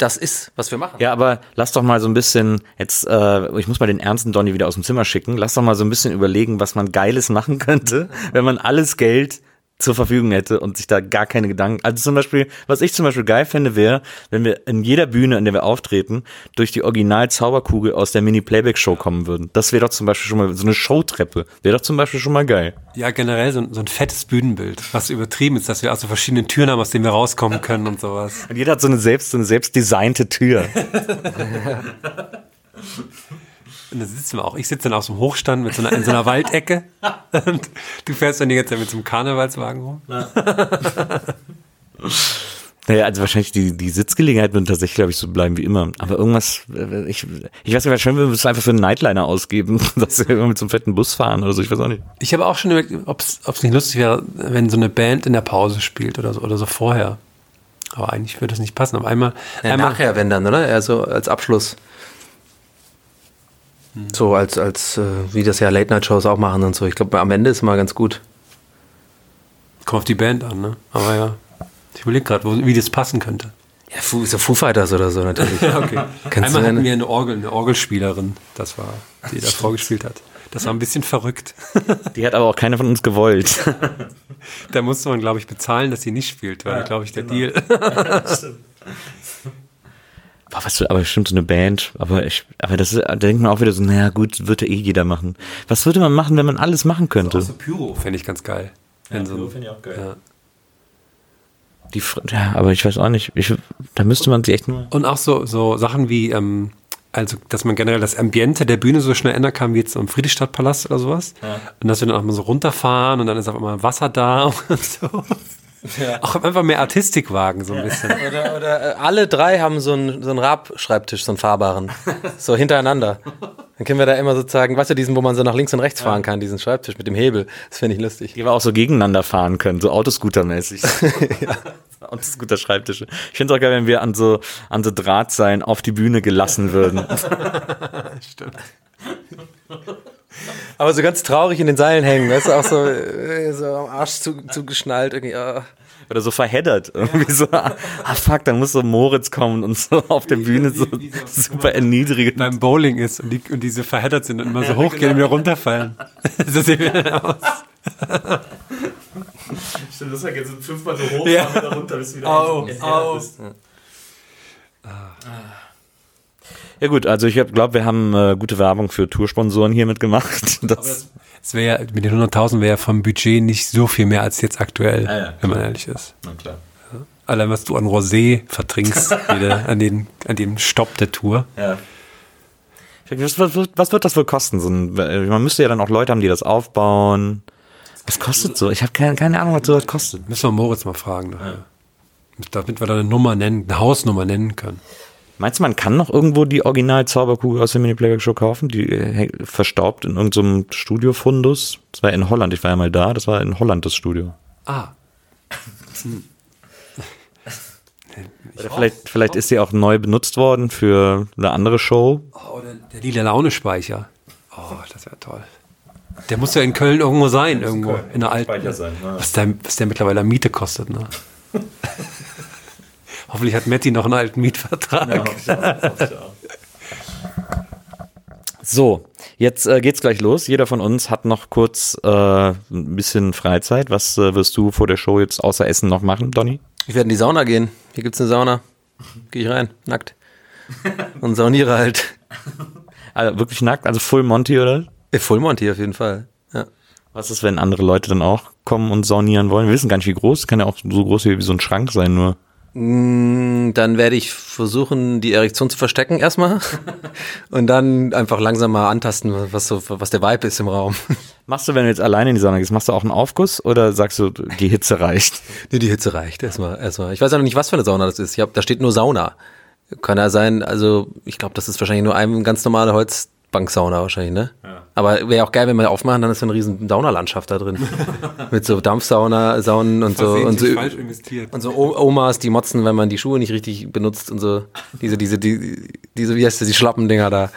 das ist, was wir machen. Ja, aber lass doch mal so ein bisschen, jetzt, ich muss mal den ernsten Donny wieder aus dem Zimmer schicken, lass doch mal so ein bisschen überlegen, was man Geiles machen könnte, wenn man alles Geld zur Verfügung hätte und sich da gar keine Gedanken, also zum Beispiel, was ich zum Beispiel geil fände, wäre, wenn wir in jeder Bühne, in der wir auftreten, durch die Original-Zauberkugel aus der Mini-Playback-Show kommen würden. Das wäre doch zum Beispiel schon mal, so eine Showtreppe, wäre doch zum Beispiel schon mal geil. Ja, generell so ein fettes Bühnenbild, was übertrieben ist, dass wir aus so verschiedenen Türen haben, aus denen wir rauskommen können und sowas. Und jeder hat so eine selbst designte Tür. Und da sitzen wir auch. Ich sitze dann aus dem Hochstand mit in so einer Waldecke. Und du fährst dann die ganze Zeit mit so einem Karnevalswagen rum. Naja, also wahrscheinlich die Sitzgelegenheit wird tatsächlich, glaube ich, so bleiben wie immer. Aber irgendwas, ich weiß nicht, wahrscheinlich würden wir es einfach für einen Nightliner ausgeben, dass wir immer mit so einem fetten Bus fahren oder so, ich weiß auch nicht. Ich habe auch schon überlegt, ob es nicht lustig wäre, wenn so eine Band in der Pause spielt oder so vorher. Aber eigentlich würde das nicht passen. Aber einmal nachher, wenn dann, oder? Eher so als Abschluss. So als wie das ja Late-Night-Shows auch machen und so. Ich glaube, am Ende ist mal ganz gut. Kommt auf die Band an, ne? Aber ja, ich überlege gerade, wie das passen könnte. Ja, so Foo Fighters oder so natürlich. Okay. Einmal hatten wir eine Orgelspielerin, das war, die da vorgespielt hat. Das war ein bisschen verrückt. Die hat aber auch keiner von uns gewollt. Da musste man, glaube ich, bezahlen, dass sie nicht spielt, war, ja, glaube ich, der genau. Deal. Ja, stimmt. Boah, was für, aber stimmt, so eine Band, aber das ist, da denkt man auch wieder so, naja gut, würde eh jeder machen. Was würde man machen, wenn man alles machen könnte? Also Pyro fände ich ganz geil. Ja, Pyro finde ich auch geil. Ja. Ja, aber ich weiß auch nicht, da müsste man sich echt nur... Und auch so Sachen wie, also dass man generell das Ambiente der Bühne so schnell ändern kann, wie jetzt so im Friedrichstadtpalast oder sowas. Ja. Und dass wir dann auch mal so runterfahren und dann ist auf einmal Wasser da und so. Ja. Auch einfach mehr Artistik wagen, so ein bisschen. Oder alle drei haben so einen Rab-Schreibtisch, so einen fahrbaren. So hintereinander. Dann können wir da immer sozusagen, weißt du, diesen, wo man so nach links und rechts fahren kann, diesen Schreibtisch mit dem Hebel. Das finde ich lustig. Die wir auch so gegeneinander fahren können, so Autoscooter-mäßig. Ja. Autoscooter-Schreibtische. Ich finde es auch geil, wenn wir an so Drahtseilen auf die Bühne gelassen würden. Stimmt. Aber so ganz traurig in den Seilen hängen, weißt du, auch so am Arsch zugeschnallt irgendwie. Oh. Oder so verheddert irgendwie, ja. So, fuck, dann muss so Moritz kommen und so auf der Bühne so super erniedrigend. Beim Bowling ist und die so verheddert sind und immer so hochgehen und wieder runterfallen. So sehen wir dann aus. Stimmt, das war jetzt so fünfmal so hoch, ja. Und runter bis wieder bist. Ja. Ja gut, also ich glaube, wir haben gute Werbung für Toursponsoren hiermit gemacht. Das wäre ja, mit den 100.000 wäre ja vom Budget nicht so viel mehr als jetzt aktuell, ja, wenn man ehrlich ist. Na klar. Ja. Allein was du an Rosé vertrinkst, wieder an dem Stopp der Tour. Ja. Was wird das wohl kosten? Man müsste ja dann auch Leute haben, die das aufbauen. Was kostet so? Ich habe keine Ahnung, was sowas kostet. Müssen wir Moritz mal fragen. Ja. Damit wir da eine Hausnummer nennen können. Meinst du, man kann noch irgendwo die Original-Zauberkugel aus der Mini-Playback-Show kaufen? Die verstaubt in irgendeinem Studiofundus. Das war in Holland, ich war ja mal da, das war in Holland das Studio. Ah. Oder vielleicht ist die auch neu benutzt worden für eine andere Show. Oh, oder der Lila-Laune-Speicher. Oh, das wäre toll. Der muss ja in Köln irgendwo sein, irgendwo in der alten. Speicher sein, ja. Was der mittlerweile Miete kostet, ne? Hoffentlich hat Matti noch einen alten Mietvertrag. Ja, so, jetzt geht's gleich los. Jeder von uns hat noch kurz ein bisschen Freizeit. Was wirst du vor der Show jetzt außer Essen noch machen, Donny? Ich werde in die Sauna gehen. Hier gibt's eine Sauna. Gehe ich rein, nackt. Und sauniere halt. Also wirklich nackt? Also Full Monty, oder? Full Monty auf jeden Fall, ja. Was ist, wenn andere Leute dann auch kommen und saunieren wollen? Wir wissen gar nicht, wie groß. Kann ja auch so groß wie so ein Schrank sein, nur. Dann werde ich versuchen, die Erektion zu verstecken erstmal und dann einfach langsam mal antasten, was der Vibe ist im Raum. Machst du, wenn du jetzt alleine in die Sauna gehst, machst du auch einen Aufguss oder sagst du, die Hitze reicht? Nee, die Hitze reicht erstmal. Ich weiß auch noch nicht, was für eine Sauna das ist. Da steht nur Sauna. Kann ja sein, also ich glaube, das ist wahrscheinlich nur eine ganz normale Holzbanksauna wahrscheinlich, ne? Ja. Aber wäre auch geil, wenn wir aufmachen, dann ist so eine riesen Saunalandschaft da drin. Mit so Dampfsauna, Saunen und so. Und so Omas, die motzen, wenn man die Schuhe nicht richtig benutzt und so. Diese wie heißt das, die Schlappendinger da.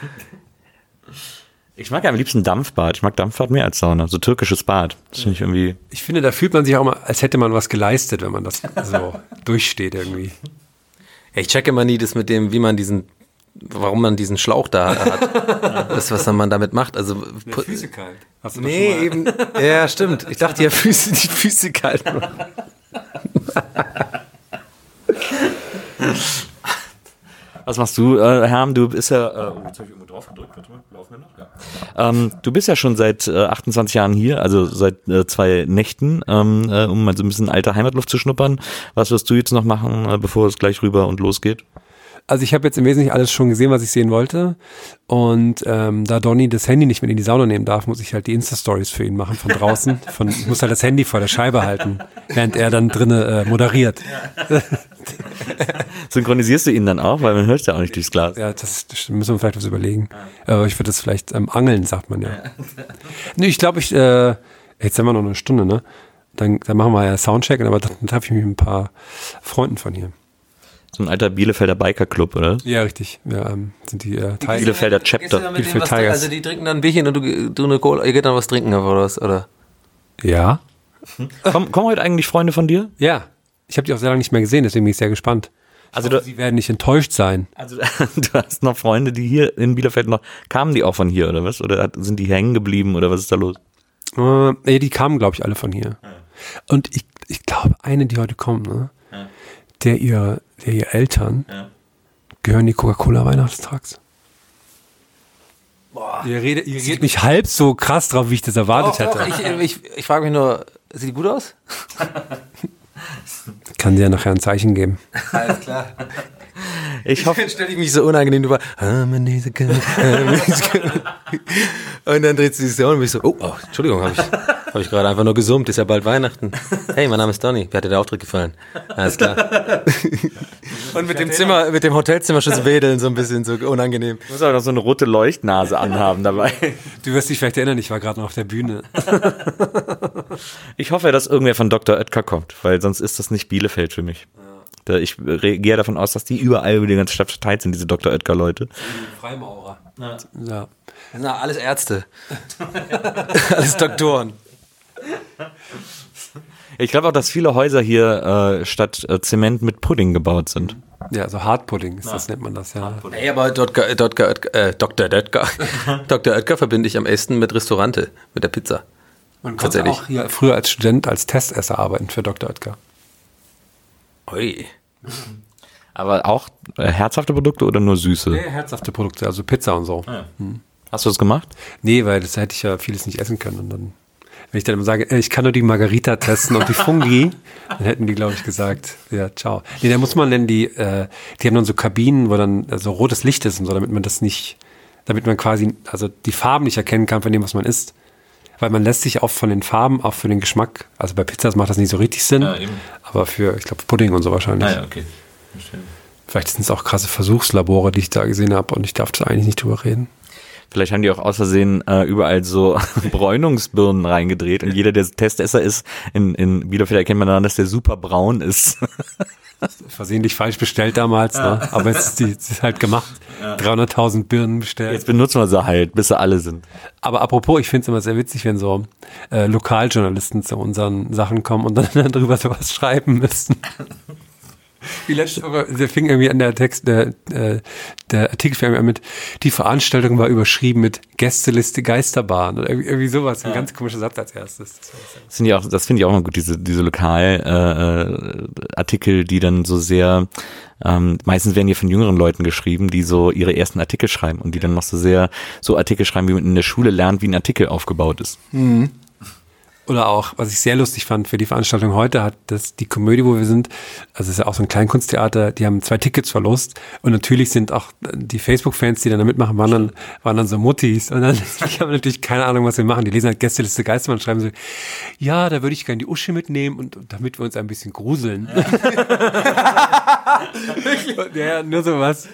Ich mag ja am liebsten Dampfbad. Ich mag Dampfbad mehr als Sauna. So türkisches Bad. Das finde ich irgendwie. Ich finde, da fühlt man sich auch mal, als hätte man was geleistet, wenn man das so durchsteht irgendwie. Ich checke immer nie das mit dem, wie man warum man diesen Schlauch da hat. Das, was man damit macht. Also, der Füße kalt. Hast du nee, eben. Ja, stimmt. Ich dachte ja, die Füße kalt. Was machst du, Herm? Du bist ja. Jetzt habe ich irgendwo drauf gedrückt. Warte mal, laufen wir noch? Ja. Du bist ja schon seit 28 Jahren hier, also seit 2 Nächten, um mal so ein bisschen alte Heimatluft zu schnuppern. Was wirst du jetzt noch machen, bevor es gleich rüber und losgeht? Also ich habe jetzt im Wesentlichen alles schon gesehen, was ich sehen wollte, und da Donny das Handy nicht mit in die Sauna nehmen darf, muss ich halt die Insta-Stories für ihn machen von draußen. Ich muss halt das Handy vor der Scheibe halten, während er dann drinnen moderiert. Synchronisierst du ihn dann auch, weil man hört ja auch nicht durchs Glas. Ja, das müssen wir vielleicht was überlegen. Ich würde das vielleicht angeln, sagt man ja. Nee, ich glaube, jetzt haben wir noch eine Stunde, ne? Dann machen wir ja Soundcheck, aber dann treffe ich mich mit ein paar Freunden von hier. So ein alter Bielefelder Biker-Club, oder? Ja, richtig. Ja, sind die Tiger. Bielefelder Chapter. Mit Bielefeld Tigers. Also die trinken dann ein Bierchen und du eine Cola. Ihr geht dann was trinken oder was, oder? Ja. Kommen heute eigentlich Freunde von dir? Ja. Ich habe die auch sehr lange nicht mehr gesehen, deswegen bin ich sehr gespannt. Also sie werden nicht enttäuscht sein. Also du hast noch Freunde, die hier in Bielefeld noch... Kamen die auch von hier, oder was? Oder sind die hängen geblieben, oder was ist da los? Die kamen, glaube ich, alle von hier. Ja. Und ich glaube, eine, die heute kommt, ne? Ja. Der ihr Eltern gehören die Coca-Cola Weihnachtstags. Boah. Ihr geht nicht halb so krass drauf, wie ich das erwartet hätte. Ich frage mich nur, sieht die gut aus? Kann dir ja nachher ein Zeichen geben. Alles klar. Ich hoffe, stelle ich mich so unangenehm über. Und dann dreht sie sich so um und bin ich so, oh Entschuldigung, habe ich gerade einfach nur gesummt, ist ja bald Weihnachten. Hey, mein Name ist Donny, mir hat dir der Auftritt gefallen. Alles klar. Und mit dem Hotelzimmer schon so wedeln, so ein bisschen so unangenehm. Du musst aber noch so eine rote Leuchtnase anhaben dabei. Du wirst dich vielleicht erinnern, ich war gerade noch auf der Bühne. Ich hoffe, dass irgendwer von Dr. Oetker kommt, weil sonst ist das nicht Bielefeld für mich. Ich gehe davon aus, dass die überall über die ganze Stadt verteilt sind, diese Dr. Oetker-Leute. Freimaurer. Ja. Ja. Na, alles Ärzte. Alles Doktoren. Ich glaube auch, dass viele Häuser hier statt Zement mit Pudding gebaut sind. Ja, so Hartpudding nennt man das, ja. Ey, aber Dr. Oetker verbinde ich am ehesten mit Restaurante, mit der Pizza. Man konnte auch hier früher als Student als Testesser arbeiten für Dr. Oetker. Ui. Aber auch herzhafte Produkte oder nur süße? Nee, herzhafte Produkte, also Pizza und so. Ja. Hast du das gemacht? Nee, weil das hätte ich ja vieles nicht essen können. Und dann, wenn ich dann immer sage, ich kann nur die Margarita testen und die Fungi, dann hätten die, glaube ich, gesagt, ja, ciao. Nee, da muss man dann die haben dann so Kabinen, wo dann so rotes Licht ist und so, damit man quasi, also die Farben nicht erkennen kann von dem, was man isst. Weil man lässt sich auch von den Farben, auch für den Geschmack, also bei Pizzas macht das nicht so richtig Sinn, ja, aber für, ich glaube, Pudding und so wahrscheinlich. Ah, ja, okay. Vielleicht sind es auch krasse Versuchslabore, die ich da gesehen habe, und ich darf da eigentlich nicht drüber reden. Vielleicht haben die auch aus Versehen überall so Bräunungsbirnen reingedreht, und jeder, der Testesser ist, in Bielefeld erkennt man daran, dass der super braun ist. Versehentlich falsch bestellt damals, ne? Aber jetzt ist es halt gemacht. 300.000 Birnen bestellt. Jetzt benutzen wir sie halt, bis sie alle sind. Aber apropos, ich finde es immer sehr witzig, wenn so Lokaljournalisten zu unseren Sachen kommen und dann darüber sowas schreiben müssen. Wie letztes Mal, der fing irgendwie an, der Artikel fing an mit, die Veranstaltung war überschrieben mit Gästeliste Geisterbahn oder irgendwie sowas, ein ganz komischer Satz als erstes. Das finde ich auch, immer gut, diese Lokal-Artikel, die dann so sehr, meistens werden hier von jüngeren Leuten geschrieben, die so ihre ersten Artikel schreiben und die dann noch so sehr, so Artikel schreiben, wie man in der Schule lernt, wie ein Artikel aufgebaut ist. Mhm. Oder auch, was ich sehr lustig fand für die Veranstaltung heute, hat das die Komödie, wo wir sind, also es ist ja auch so ein Kleinkunsttheater, die haben 2 Tickets verlost, und natürlich sind auch die Facebook-Fans, die dann da mitmachen, waren dann so Muttis, und dann haben natürlich keine Ahnung, was wir machen. Die lesen halt Gästeliste Geisterbahn und schreiben so, ja, da würde ich gerne die Uschi mitnehmen, und damit wir uns ein bisschen gruseln. Ja, nur sowas.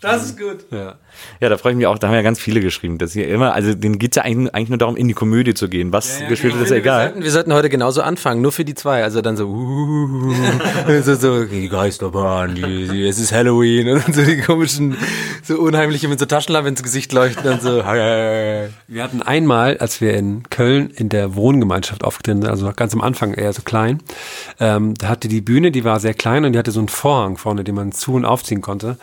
Das ist gut. Ja. Ja, da freue ich mich auch, da haben ja ganz viele geschrieben, dass hier immer, also denen geht es ja eigentlich nur darum, in die Komödie zu gehen, was gespielt wird, ist ja egal. Wir sollten heute genauso anfangen, nur für die zwei, also dann so, so die Geisterbahn, es ist Halloween und so die komischen, so unheimliche mit so Taschenlampe ins Gesicht leuchten und so. Wir hatten einmal, als wir in Köln in der Wohngemeinschaft aufgetreten sind, also noch ganz am Anfang, eher so klein, da hatte die Bühne, die war sehr klein und die hatte so einen Vorhang vorne, den man zu- und aufziehen konnte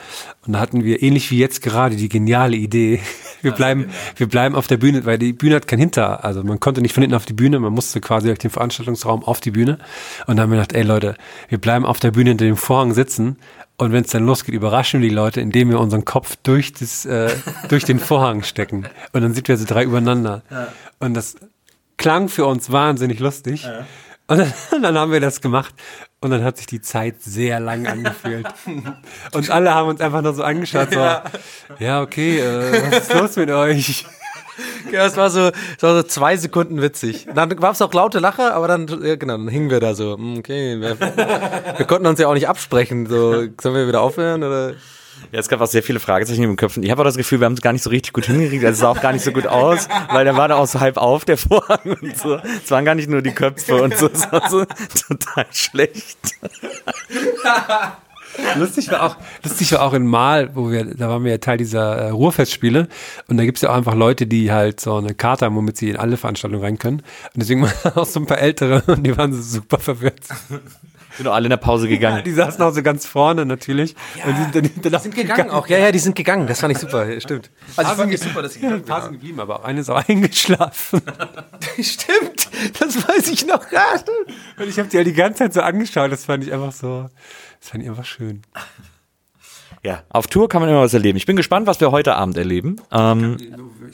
und da hatten wir, ähnlich wie jetzt gerade, die geniale Idee. Wir bleiben auf der Bühne, weil die Bühne hat kein Hinter, also man konnte nicht von hinten auf die Bühne, man musste quasi durch den Veranstaltungsraum auf die Bühne und dann haben wir gedacht, ey Leute, wir bleiben auf der Bühne hinter dem Vorhang sitzen und wenn es dann losgeht, überraschen wir die Leute, indem wir unseren Kopf durch den Vorhang stecken und dann sind wir so drei übereinander und das klang für uns wahnsinnig lustig und dann haben wir das gemacht. Und dann hat sich die Zeit sehr lang angefühlt. Und alle haben uns einfach nur so angeschaut, so, ja okay, was ist los mit euch? Ja, es war so 2 Sekunden witzig. Dann gab es auch laute Lache, aber dann, ja, genau, dann hingen wir da so, okay, wir konnten uns ja auch nicht absprechen, so, sollen wir wieder aufhören oder... Ja, es gab auch sehr viele Fragezeichen in den Köpfen. Ich habe auch das Gefühl, wir haben es gar nicht so richtig gut hingekriegt. Also es sah auch gar nicht so gut aus, weil dann war da auch so halb auf der Vorhang und so. Es waren gar nicht nur die Köpfe und so. Es war so total schlecht. Lustig war auch in Mahl, da waren wir ja Teil dieser Ruhrfestspiele und da gibt es ja auch einfach Leute, die halt so eine Karte haben, womit sie in alle Veranstaltungen rein können. Und deswegen waren auch so ein paar Ältere und die waren so super verwirrt. Sind auch alle in der Pause gegangen. Ja, die saßen auch so ganz vorne natürlich. Ja, und die sind gegangen auch. Ja, die sind gegangen. Das fand ich super, stimmt. Also ich fand es super, dass sie gegangen sind. Ein paar sind geblieben, aber auch eine ist auch eingeschlafen. Stimmt, das weiß ich noch gar nicht. Und ich habe die ja die ganze Zeit so angeschaut, das fand ich einfach schön. Ja, auf Tour kann man immer was erleben. Ich bin gespannt, was wir heute Abend erleben. Ich kann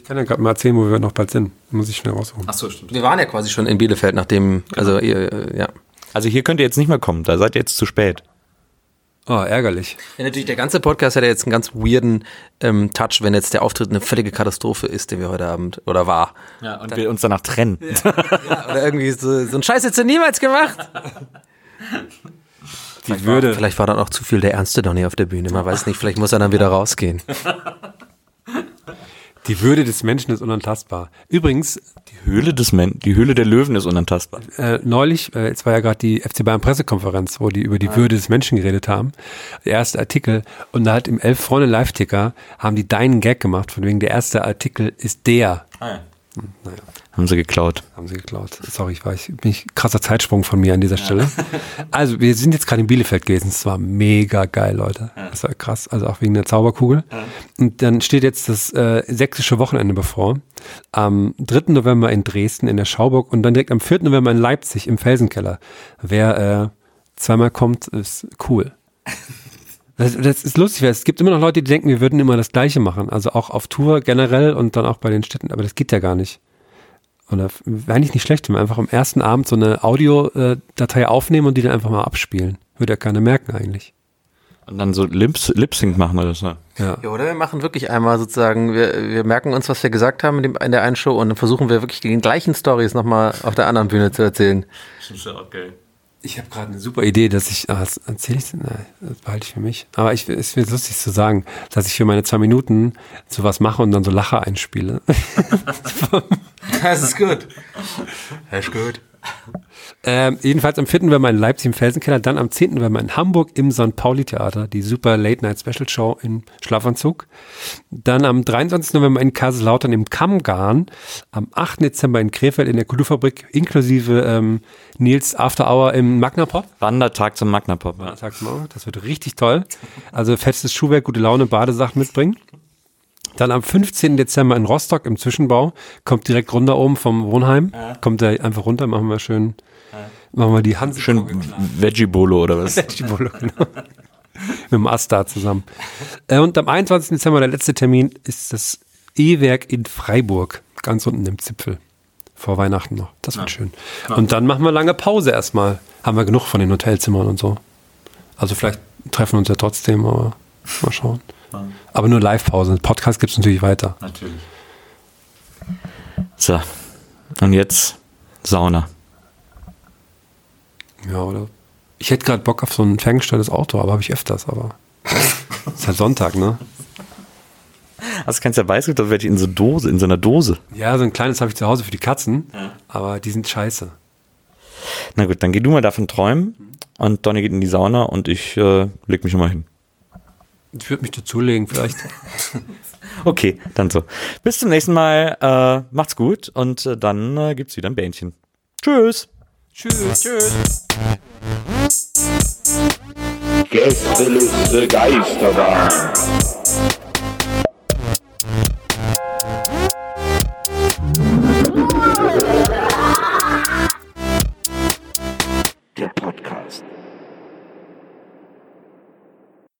ja gerade mal erzählen, wo wir noch bald sind. Muss ich schnell raussuchen. Ach so, stimmt. Wir waren ja quasi schon in Bielefeld, nachdem, also ja. Also hier könnt ihr jetzt nicht mehr kommen, da seid ihr jetzt zu spät. Oh, ärgerlich. Ja, natürlich, der ganze Podcast hat ja jetzt einen ganz weirden Touch, wenn jetzt der Auftritt eine völlige Katastrophe ist, den wir heute Abend, oder war. Ja, und wir uns danach trennen. Ja, oder irgendwie so einen Scheiß jetzt niemals gemacht. Vielleicht war dann auch zu viel der ernste Donny auf der Bühne, man weiß nicht, vielleicht muss er dann wieder rausgehen. Die Würde des Menschen ist unantastbar. Übrigens, die Höhle der Löwen ist unantastbar. Neulich, jetzt war ja gerade die FC Bayern Pressekonferenz, wo die über die Würde des Menschen geredet haben. Der erste Artikel. Und da hat im 11-Freunde-Live-Ticker, haben die deinen Gag gemacht, von wegen der erste Artikel ist der. Ja. Naja. Haben sie geklaut. Sorry, bin ich krasser Zeitsprung von mir an dieser Stelle. Also, wir sind jetzt gerade in Bielefeld gewesen. Es war mega geil, Leute. Ja. Das war krass. Also auch wegen der Zauberkugel. Ja. Und dann steht jetzt das sächsische Wochenende bevor. Am 3. November in Dresden in der Schauburg und dann direkt am 4. November in Leipzig im Felsenkeller. Wer zweimal kommt, ist cool. Das ist lustig, weil es gibt immer noch Leute, die denken, wir würden immer das Gleiche machen. Also auch auf Tour generell und dann auch bei den Städten. Aber das geht ja gar nicht. Oder wäre eigentlich nicht schlecht, wenn wir einfach am ersten Abend so eine Audiodatei aufnehmen und die dann einfach mal abspielen. Würde ja keiner merken eigentlich. Und dann so Lip-Sync machen wir das, ne? Ja, oder wir machen wirklich einmal sozusagen, wir merken uns, was wir gesagt haben in der einen Show und dann versuchen wir wirklich die gleichen Storys nochmal auf der anderen Bühne zu erzählen. Das ist ja auch geil. Ich habe gerade eine super Idee, dass ich, das erzähle ich, nein, das behalte ich für mich. Aber es wird lustig zu sagen, dass ich für meine 2 Minuten sowas mache und dann so Lacher einspiele. Das ist gut. Das ist gut. Jedenfalls am 4. November in Leipzig im Felsenkeller, dann am 10. November in Hamburg im St. Pauli Theater, die super Late-Night-Special-Show in Schlafanzug. Dann am 23. November in Kaiserslautern im Kammgarn, am 8. Dezember in Krefeld in der Kulturfabrik inklusive Nils After Hour im Magnapop. Wandertag zum Magnapop. Ja. Wandertag zum Magnapop, das wird richtig toll. Also festes Schuhwerk, gute Laune, Badesachen mitbringen. Dann am 15. Dezember in Rostock im Zwischenbau, kommt direkt runter oben vom Wohnheim, kommt da einfach runter, machen wir die Hanse. Schön Veggie-Bolo oder was? Veggie-Bolo, genau. Mit dem Asta zusammen. Und am 21. Dezember, der letzte Termin, ist das E-Werk in Freiburg, ganz unten im Zipfel, vor Weihnachten noch. Das wird schön. Und dann machen wir lange Pause erstmal. Haben wir genug von den Hotelzimmern und so. Also vielleicht treffen wir uns ja trotzdem, aber mal schauen. Aber nur Live-Pausen. Podcast gibt es natürlich weiter. Natürlich. So. Und jetzt Sauna. Ja, oder? Ich hätte gerade Bock auf so ein ferngesteuertes Auto, aber habe ich öfters. Aber ist halt Sonntag, ne? Also kannst ja weiß, das werde ich in so einer Dose. Ja, so ein kleines habe ich zu Hause für die Katzen, ja. Aber die sind scheiße. Na gut, dann geh du mal davon träumen und Donny geht in die Sauna und ich leg mich nochmal hin. Ich würde mich dazulegen vielleicht. Okay, dann so. Bis zum nächsten Mal. Macht's gut und dann gibt's wieder ein Bähnchen. Tschüss. Tschüss. Tschüss. Gästeliste Geisterbahn.